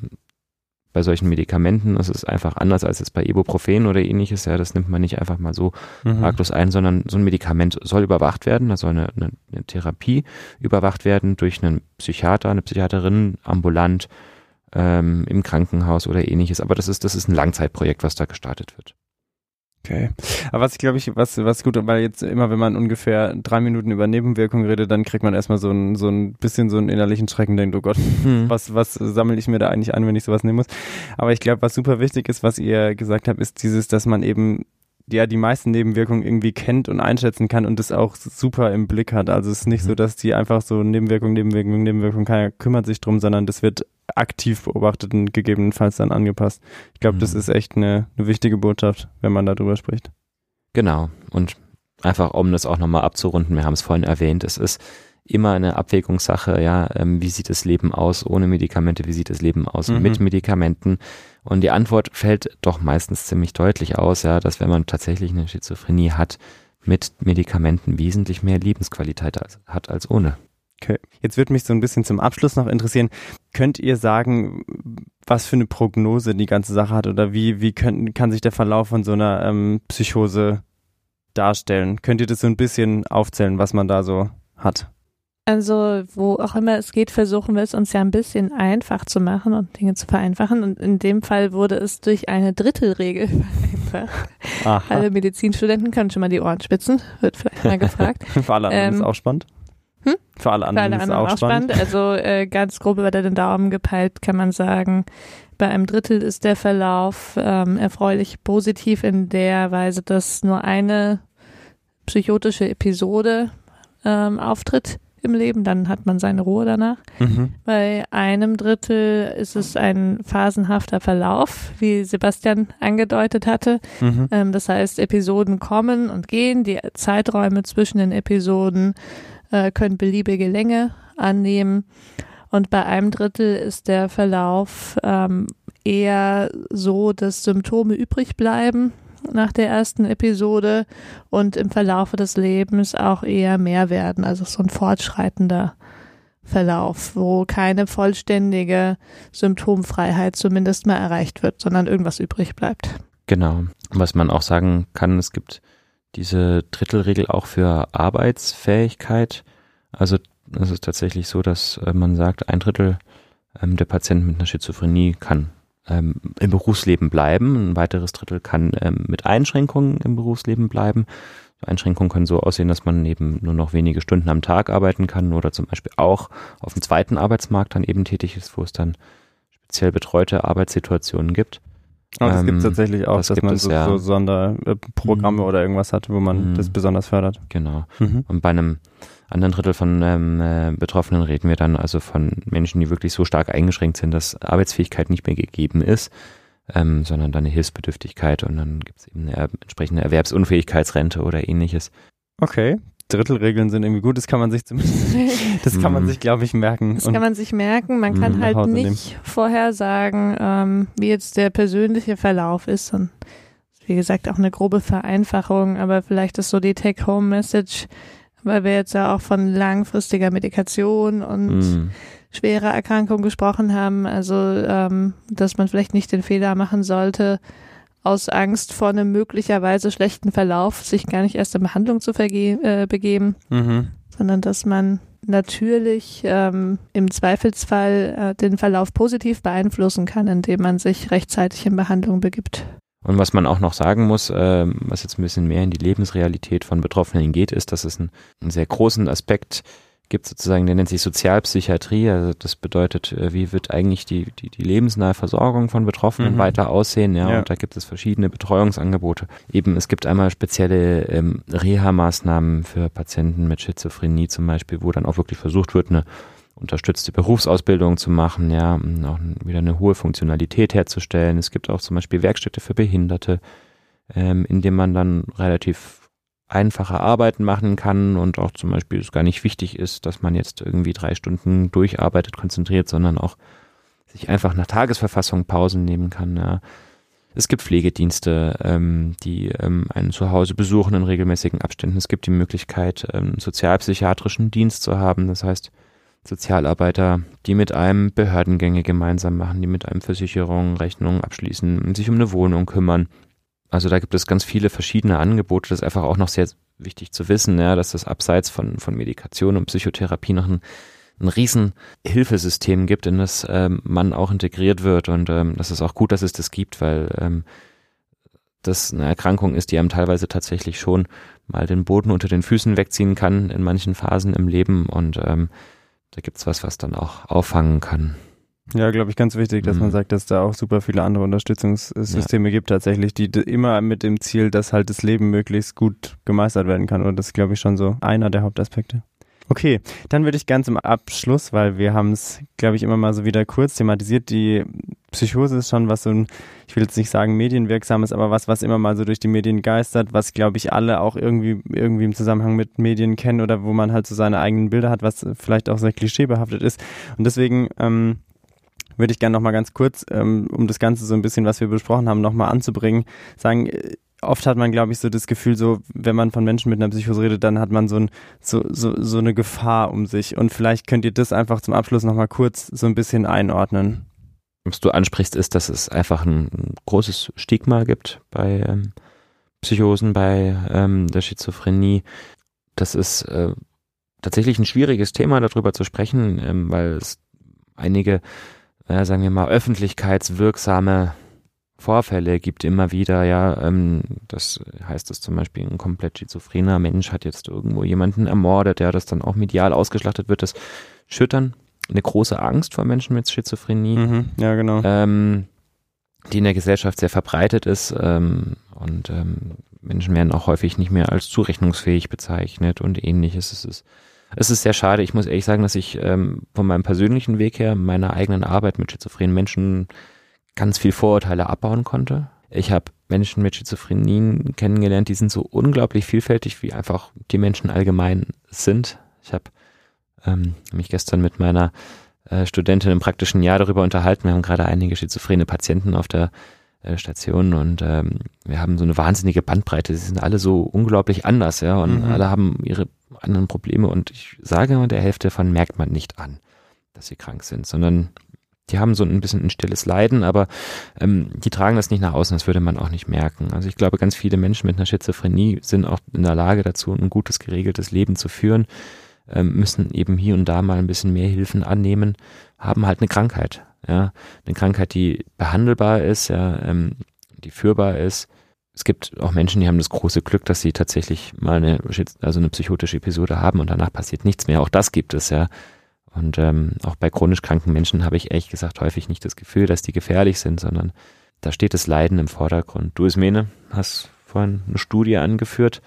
bei solchen Medikamenten ist es einfach anders als jetzt bei Ibuprofen oder ähnliches. Ja, das nimmt man nicht einfach mal so mhm. arglos ein, sondern so ein Medikament soll überwacht werden. Da soll eine, eine, eine Therapie überwacht werden durch einen Psychiater, eine Psychiaterin, ambulant, ähm, im Krankenhaus oder ähnliches. Aber das ist, das ist ein Langzeitprojekt, was da gestartet wird. Okay. Aber was, glaube ich, was, was gut, weil jetzt immer, wenn man ungefähr drei Minuten über Nebenwirkungen redet, dann kriegt man erstmal so ein, so ein bisschen so einen innerlichen Schrecken, denkt, oh Gott, hm. was, was sammle ich mir da eigentlich an, wenn ich sowas nehmen muss? Aber ich glaube, was super wichtig ist, was ihr gesagt habt, ist dieses, dass man eben, ja, die meisten Nebenwirkungen irgendwie kennt und einschätzen kann und das auch super im Blick hat. Also es ist nicht so, dass die einfach so Nebenwirkung, Nebenwirkung, Nebenwirkung, keiner kümmert sich drum, sondern das wird aktiv beobachtet und gegebenenfalls dann angepasst. Ich glaube, das ist echt eine, eine wichtige Botschaft, wenn man darüber spricht. Genau. Und einfach, um das auch nochmal abzurunden, wir haben es vorhin erwähnt, es ist immer eine Abwägungssache, ja, ähm, wie sieht das Leben aus ohne Medikamente, wie sieht das Leben aus mhm. mit Medikamenten? Und die Antwort fällt doch meistens ziemlich deutlich aus, ja, dass wenn man tatsächlich eine Schizophrenie hat, mit Medikamenten wesentlich mehr Lebensqualität als, hat als ohne. Okay. Jetzt würde mich so ein bisschen zum Abschluss noch interessieren, könnt ihr sagen, was für eine Prognose die ganze Sache hat oder wie, wie können, kann sich der Verlauf von so einer ähm, Psychose darstellen? Könnt ihr das so ein bisschen aufzählen, was man da so hat? Also wo auch immer es geht, versuchen wir es uns ja ein bisschen einfach zu machen und Dinge zu vereinfachen. Und in dem Fall wurde es durch eine Drittelregel vereinfacht. Aha. Alle Medizinstudenten können schon mal die Ohren spitzen, wird vielleicht mal gefragt. Für alle anderen ähm, ist auch spannend. Hm? Für alle anderen, Für alle anderen ist auch spannend. spannend. Also äh, ganz grob über den Daumen gepeilt kann man sagen, bei einem Drittel ist der Verlauf ähm, erfreulich positiv in der Weise, dass nur eine psychotische Episode ähm, auftritt im Leben, dann hat man seine Ruhe danach. Mhm. Bei einem Drittel ist es ein phasenhafter Verlauf, wie Sebastian angedeutet hatte. Mhm. Ähm, das heißt, Episoden kommen und gehen, die Zeiträume zwischen den Episoden äh, können beliebige Länge annehmen. Und bei einem Drittel ist der Verlauf ähm, eher so, dass Symptome übrig bleiben nach der ersten Episode und im Verlaufe des Lebens auch eher mehr werden, also so ein fortschreitender Verlauf, wo keine vollständige Symptomfreiheit zumindest mal erreicht wird, sondern irgendwas übrig bleibt. Genau. Was man auch sagen kann, es gibt diese Drittelregel auch für Arbeitsfähigkeit. Also es ist tatsächlich so, dass man sagt, ein Drittel ähm, der Patienten mit einer Schizophrenie kann Ähm, im Berufsleben bleiben. Ein weiteres Drittel kann ähm, mit Einschränkungen im Berufsleben bleiben. Einschränkungen können so aussehen, dass man eben nur noch wenige Stunden am Tag arbeiten kann oder zum Beispiel auch auf dem zweiten Arbeitsmarkt dann eben tätig ist, wo es dann speziell betreute Arbeitssituationen gibt. Oh, das ähm, gibt es tatsächlich auch, das dass man es, so, ja. so Sonderprogramme mhm. oder irgendwas hat, wo man mhm. das besonders fördert. Genau. Mhm. Und bei einem anderen Drittel von ähm, äh, Betroffenen reden wir dann also von Menschen, die wirklich so stark eingeschränkt sind, dass Arbeitsfähigkeit nicht mehr gegeben ist, ähm, sondern dann eine Hilfsbedürftigkeit und dann gibt es eben eine er- entsprechende Erwerbsunfähigkeitsrente oder ähnliches. Okay. Drittelregeln sind irgendwie gut, das kann man sich zumindest, das kann man sich, glaube ich, merken. Das und kann man sich merken, man kann halt nicht nehmen. vorher sagen, ähm, wie jetzt der persönliche Verlauf ist und wie gesagt auch eine grobe Vereinfachung, aber vielleicht ist so die Take-Home-Message, weil wir jetzt ja auch von langfristiger Medikation und mm. schwerer Erkrankung gesprochen haben, also ähm, dass man vielleicht nicht den Fehler machen sollte, aus Angst vor einem möglicherweise schlechten Verlauf, sich gar nicht erst in Behandlung zu verge- äh, begeben, mhm. sondern dass man natürlich ähm, im Zweifelsfall äh, den Verlauf positiv beeinflussen kann, indem man sich rechtzeitig in Behandlung begibt. Und was man auch noch sagen muss, äh, was jetzt ein bisschen mehr in die Lebensrealität von Betroffenen geht, ist, dass es einen, einen sehr großen Aspekt gibt sozusagen, der nennt sich Sozialpsychiatrie, also das bedeutet, wie wird eigentlich die, die, die lebensnahe Versorgung von Betroffenen mhm. weiter aussehen, ja, ja, und da gibt es verschiedene Betreuungsangebote. Eben, es gibt einmal spezielle ähm, Reha-Maßnahmen für Patienten mit Schizophrenie zum Beispiel, wo dann auch wirklich versucht wird, eine unterstützte Berufsausbildung zu machen, ja, um auch wieder eine hohe Funktionalität herzustellen. Es gibt auch zum Beispiel Werkstätte für Behinderte, ähm, in denen man dann relativ einfache Arbeiten machen kann und auch zum Beispiel es gar nicht wichtig ist, dass man jetzt irgendwie drei Stunden durcharbeitet, konzentriert, sondern auch sich einfach nach Tagesverfassung Pausen nehmen kann. Ja. Es gibt Pflegedienste, ähm, die ähm, einen zu Hause besuchen in regelmäßigen Abständen. Es gibt die Möglichkeit, ähm, einen sozialpsychiatrischen Dienst zu haben, das heißt Sozialarbeiter, die mit einem Behördengänge gemeinsam machen, die mit einem Versicherungen, Rechnungen abschließen, sich um eine Wohnung kümmern. Also da gibt es ganz viele verschiedene Angebote. Das ist einfach auch noch sehr wichtig zu wissen, ja, dass es abseits von, von Medikation und Psychotherapie noch ein, ein riesen Hilfesystem gibt, in das ähm, man auch integriert wird. Und ähm, das ist auch gut, dass es das gibt, weil ähm, das eine Erkrankung ist, die einem teilweise tatsächlich schon mal den Boden unter den Füßen wegziehen kann in manchen Phasen im Leben. Und ähm, da gibt es was, was dann auch auffangen kann. Ja, glaube ich, ganz wichtig, dass mhm. man sagt, dass da auch super viele andere Unterstützungssysteme ja. gibt tatsächlich, die immer mit dem Ziel, dass halt das Leben möglichst gut gemeistert werden kann. Und das ist, glaube ich, schon so einer der Hauptaspekte. Okay, dann würde ich ganz im Abschluss, weil wir haben es, glaube ich, immer mal so wieder kurz thematisiert, die Psychose ist schon was so ein, ich will jetzt nicht sagen medienwirksam ist, aber was, was immer mal so durch die Medien geistert, was, glaube ich, alle auch irgendwie, irgendwie im Zusammenhang mit Medien kennen oder wo man halt so seine eigenen Bilder hat, was vielleicht auch sehr klischeebehaftet ist. Und deswegen ähm, würde ich gerne nochmal ganz kurz, ähm, um das Ganze so ein bisschen, was wir besprochen haben, nochmal anzubringen, sagen, oft hat man, glaube ich, so das Gefühl, so, wenn man von Menschen mit einer Psychose redet, dann hat man so, ein, so, so, so eine Gefahr um sich. Und vielleicht könnt ihr das einfach zum Abschluss nochmal kurz so ein bisschen einordnen. Was du ansprichst, ist, dass es einfach ein großes Stigma gibt bei ähm, Psychosen, bei ähm, der Schizophrenie. Das ist äh, tatsächlich ein schwieriges Thema, darüber zu sprechen, ähm, weil es einige, ja, sagen wir mal, öffentlichkeitswirksame Vorfälle gibt immer wieder, ja, ähm, das heißt, dass zum Beispiel ein komplett schizophrener Mensch hat jetzt irgendwo jemanden ermordet, ja, das dann auch medial ausgeschlachtet wird, das schürt eine große Angst vor Menschen mit Schizophrenie, mhm, ja, genau. ähm, die in der Gesellschaft sehr verbreitet ist, ähm, und ähm, Menschen werden auch häufig nicht mehr als zurechnungsfähig bezeichnet und ähnliches. Es ist Es ist sehr schade. Ich muss ehrlich sagen, dass ich ähm, von meinem persönlichen Weg her meiner eigenen Arbeit mit schizophrenen Menschen ganz viel Vorurteile abbauen konnte. Ich habe Menschen mit Schizophrenien kennengelernt, die sind so unglaublich vielfältig, wie einfach die Menschen allgemein sind. Ich habe ähm, mich gestern mit meiner äh, Studentin im praktischen Jahr darüber unterhalten. Wir haben gerade einige schizophrene Patienten auf der äh, Station und ähm, wir haben so eine wahnsinnige Bandbreite. Sie sind alle so unglaublich anders, ja, und mhm. alle haben ihre anderen Probleme und ich sage, der Hälfte davon merkt man nicht an, dass sie krank sind, sondern die haben so ein bisschen ein stilles Leiden, aber ähm, die tragen das nicht nach außen, das würde man auch nicht merken. Also ich glaube, ganz viele Menschen mit einer Schizophrenie sind auch in der Lage dazu, ein gutes, geregeltes Leben zu führen, ähm, müssen eben hier und da mal ein bisschen mehr Hilfen annehmen, haben halt eine Krankheit, ja, eine Krankheit, die behandelbar ist, ja, ähm, die führbar ist. Es gibt auch Menschen, die haben das große Glück, dass sie tatsächlich mal eine, also eine psychotische Episode haben und danach passiert nichts mehr. Auch das gibt es, ja. Und ähm, auch bei chronisch kranken Menschen habe ich ehrlich gesagt häufig nicht das Gefühl, dass die gefährlich sind, sondern da steht das Leiden im Vordergrund. Du, Esmene, hast vorhin eine Studie angeführt.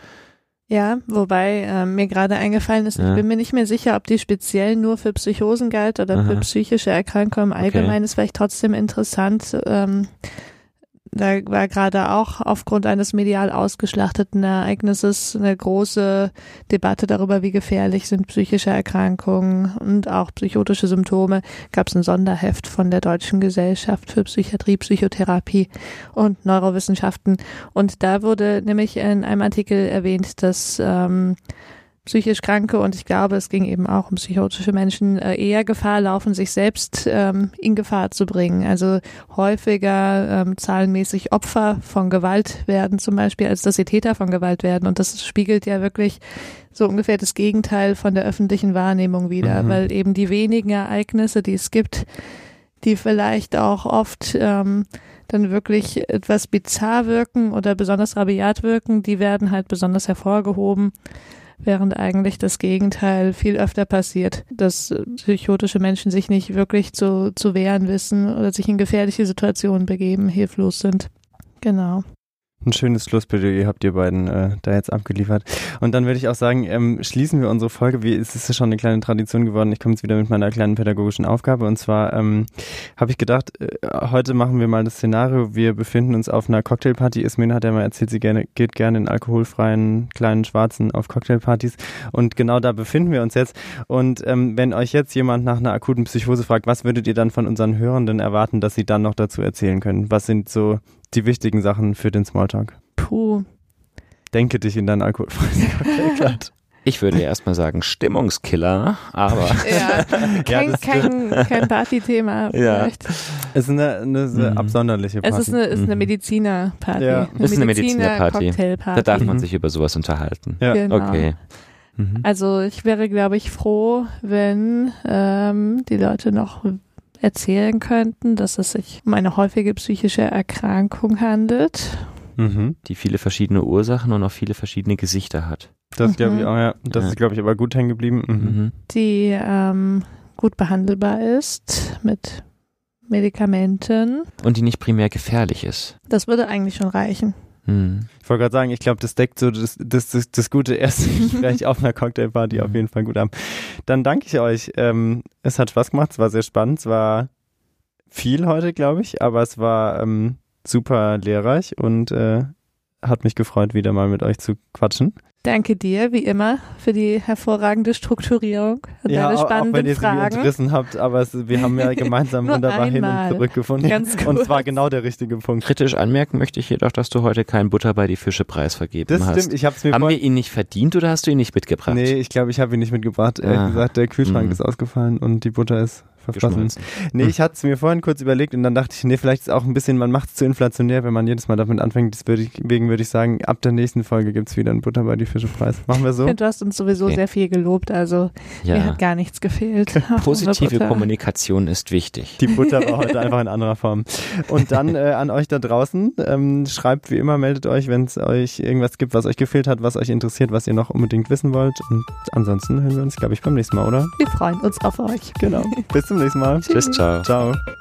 Ja, wobei äh, mir gerade eingefallen ist, ja. ich bin mir nicht mehr sicher, ob die speziell nur für Psychosen galt oder Aha. für psychische Erkrankungen im Allgemeinen. Okay. Ist vielleicht trotzdem interessant, ähm, da war gerade auch aufgrund eines medial ausgeschlachteten Ereignisses eine große Debatte darüber, wie gefährlich sind psychische Erkrankungen und auch psychotische Symptome. Gab es ein Sonderheft von der Deutschen Gesellschaft für Psychiatrie, Psychotherapie und Neurowissenschaften. Und da wurde nämlich in einem Artikel erwähnt, dass ähm, psychisch Kranke, und ich glaube, es ging eben auch um psychotische Menschen, eher Gefahr laufen, sich selbst ähm, in Gefahr zu bringen. Also häufiger ähm, zahlenmäßig Opfer von Gewalt werden zum Beispiel, als dass sie Täter von Gewalt werden. Und das spiegelt ja wirklich so ungefähr das Gegenteil von der öffentlichen Wahrnehmung wider, mhm. weil eben die wenigen Ereignisse, die es gibt, die vielleicht auch oft ähm, dann wirklich etwas bizarr wirken oder besonders rabiat wirken, die werden halt besonders hervorgehoben, während eigentlich das Gegenteil viel öfter passiert, dass psychotische Menschen sich nicht wirklich zu, zu wehren wissen oder sich in gefährliche Situationen begeben, hilflos sind. Genau. Ein schönes Schlussplädoyer habt ihr beiden äh, da jetzt abgeliefert. Und dann würde ich auch sagen, ähm, schließen wir unsere Folge. Wie, es ist schon eine kleine Tradition geworden. Ich komme jetzt wieder mit meiner kleinen pädagogischen Aufgabe. Und zwar ähm, habe ich gedacht, äh, heute machen wir mal das Szenario. Wir befinden uns auf einer Cocktailparty. Esmene hat ja mal erzählt, sie gerne, geht gerne in alkoholfreien kleinen Schwarzen auf Cocktailpartys. Und genau da befinden wir uns jetzt. Und ähm, wenn euch jetzt jemand nach einer akuten Psychose fragt, was würdet ihr dann von unseren Hörenden erwarten, dass sie dann noch dazu erzählen können? Was sind so die wichtigen Sachen für den Smalltalk? Puh. Denke dich in deinen alkoholfreien Cocktail. Ich würde ja erstmal sagen, Stimmungskiller, aber... Ja, kein, ja, kein, kein Partythema vielleicht. Ja. Es ist eine, eine, eine mhm. absonderliche Party. Es ist eine, eine Mediziner-Party. Ja. Es ist eine Mediziner-Party. Da darf man mhm. sich über sowas unterhalten. Ja. Genau. Okay. Mhm. Also ich wäre, glaube ich, froh, wenn ähm, die Leute noch... erzählen könnten, dass es sich um eine häufige psychische Erkrankung handelt. Mhm. Die viele verschiedene Ursachen und auch viele verschiedene Gesichter hat. Das mhm. glaube ich auch, ja. Das ja. ist, glaube ich, aber gut hängen geblieben. Mhm. Die ähm, gut behandelbar ist mit Medikamenten. Und die nicht primär gefährlich ist. Das würde eigentlich schon reichen. Mhm. Ich wollte gerade sagen, ich glaube, das deckt so das, das, das, das gute erste Gespräch auf einer Cocktailparty auf jeden Fall gut ab. Dann danke ich euch. Ähm, es hat Spaß gemacht, es war sehr spannend, es war viel heute, glaube ich, aber es war ähm, super lehrreich und äh, hat mich gefreut, wieder mal mit euch zu quatschen. Danke dir, wie immer, für die hervorragende Strukturierung und ja, deine spannenden auch wenn ihr Fragen. Entrissen habt, aber es, wir haben ja gemeinsam wunderbar hin und zurück gefunden. Ganz kurz. Und es war genau der richtige Punkt. Kritisch anmerken möchte ich jedoch, dass du heute keinen Butter bei die Fische Preis vergeben das hast. Das stimmt, ich hab's mir Haben wir ihn nicht verdient oder hast du ihn nicht mitgebracht? Nee, ich glaube, ich habe ihn nicht mitgebracht. Ah. Ehrlich gesagt, der Kühlschrank mhm. ist ausgefallen und die Butter ist... verfassen. Nee, ich hatte es mir vorhin kurz überlegt und dann dachte ich, nee, vielleicht ist auch ein bisschen, man macht es zu inflationär, wenn man jedes Mal damit anfängt. Deswegen würde ich sagen, ab der nächsten Folge gibt es wieder einen Butter bei die Fische Preis. Machen wir so. Du hast uns sowieso okay. sehr viel gelobt, also ja. mir hat gar nichts gefehlt. Positive Kommunikation ist wichtig. Die Butter war heute einfach in anderer Form. Und dann äh, an euch da draußen, ähm, schreibt wie immer, meldet euch, wenn es euch irgendwas gibt, was euch gefehlt hat, was euch interessiert, was ihr noch unbedingt wissen wollt. Und ansonsten hören wir uns, glaube ich, beim nächsten Mal, oder? Wir freuen uns auf euch. Genau. Bis zum Bis zum nächsten Mal. Tschüss, ciao. Ciao.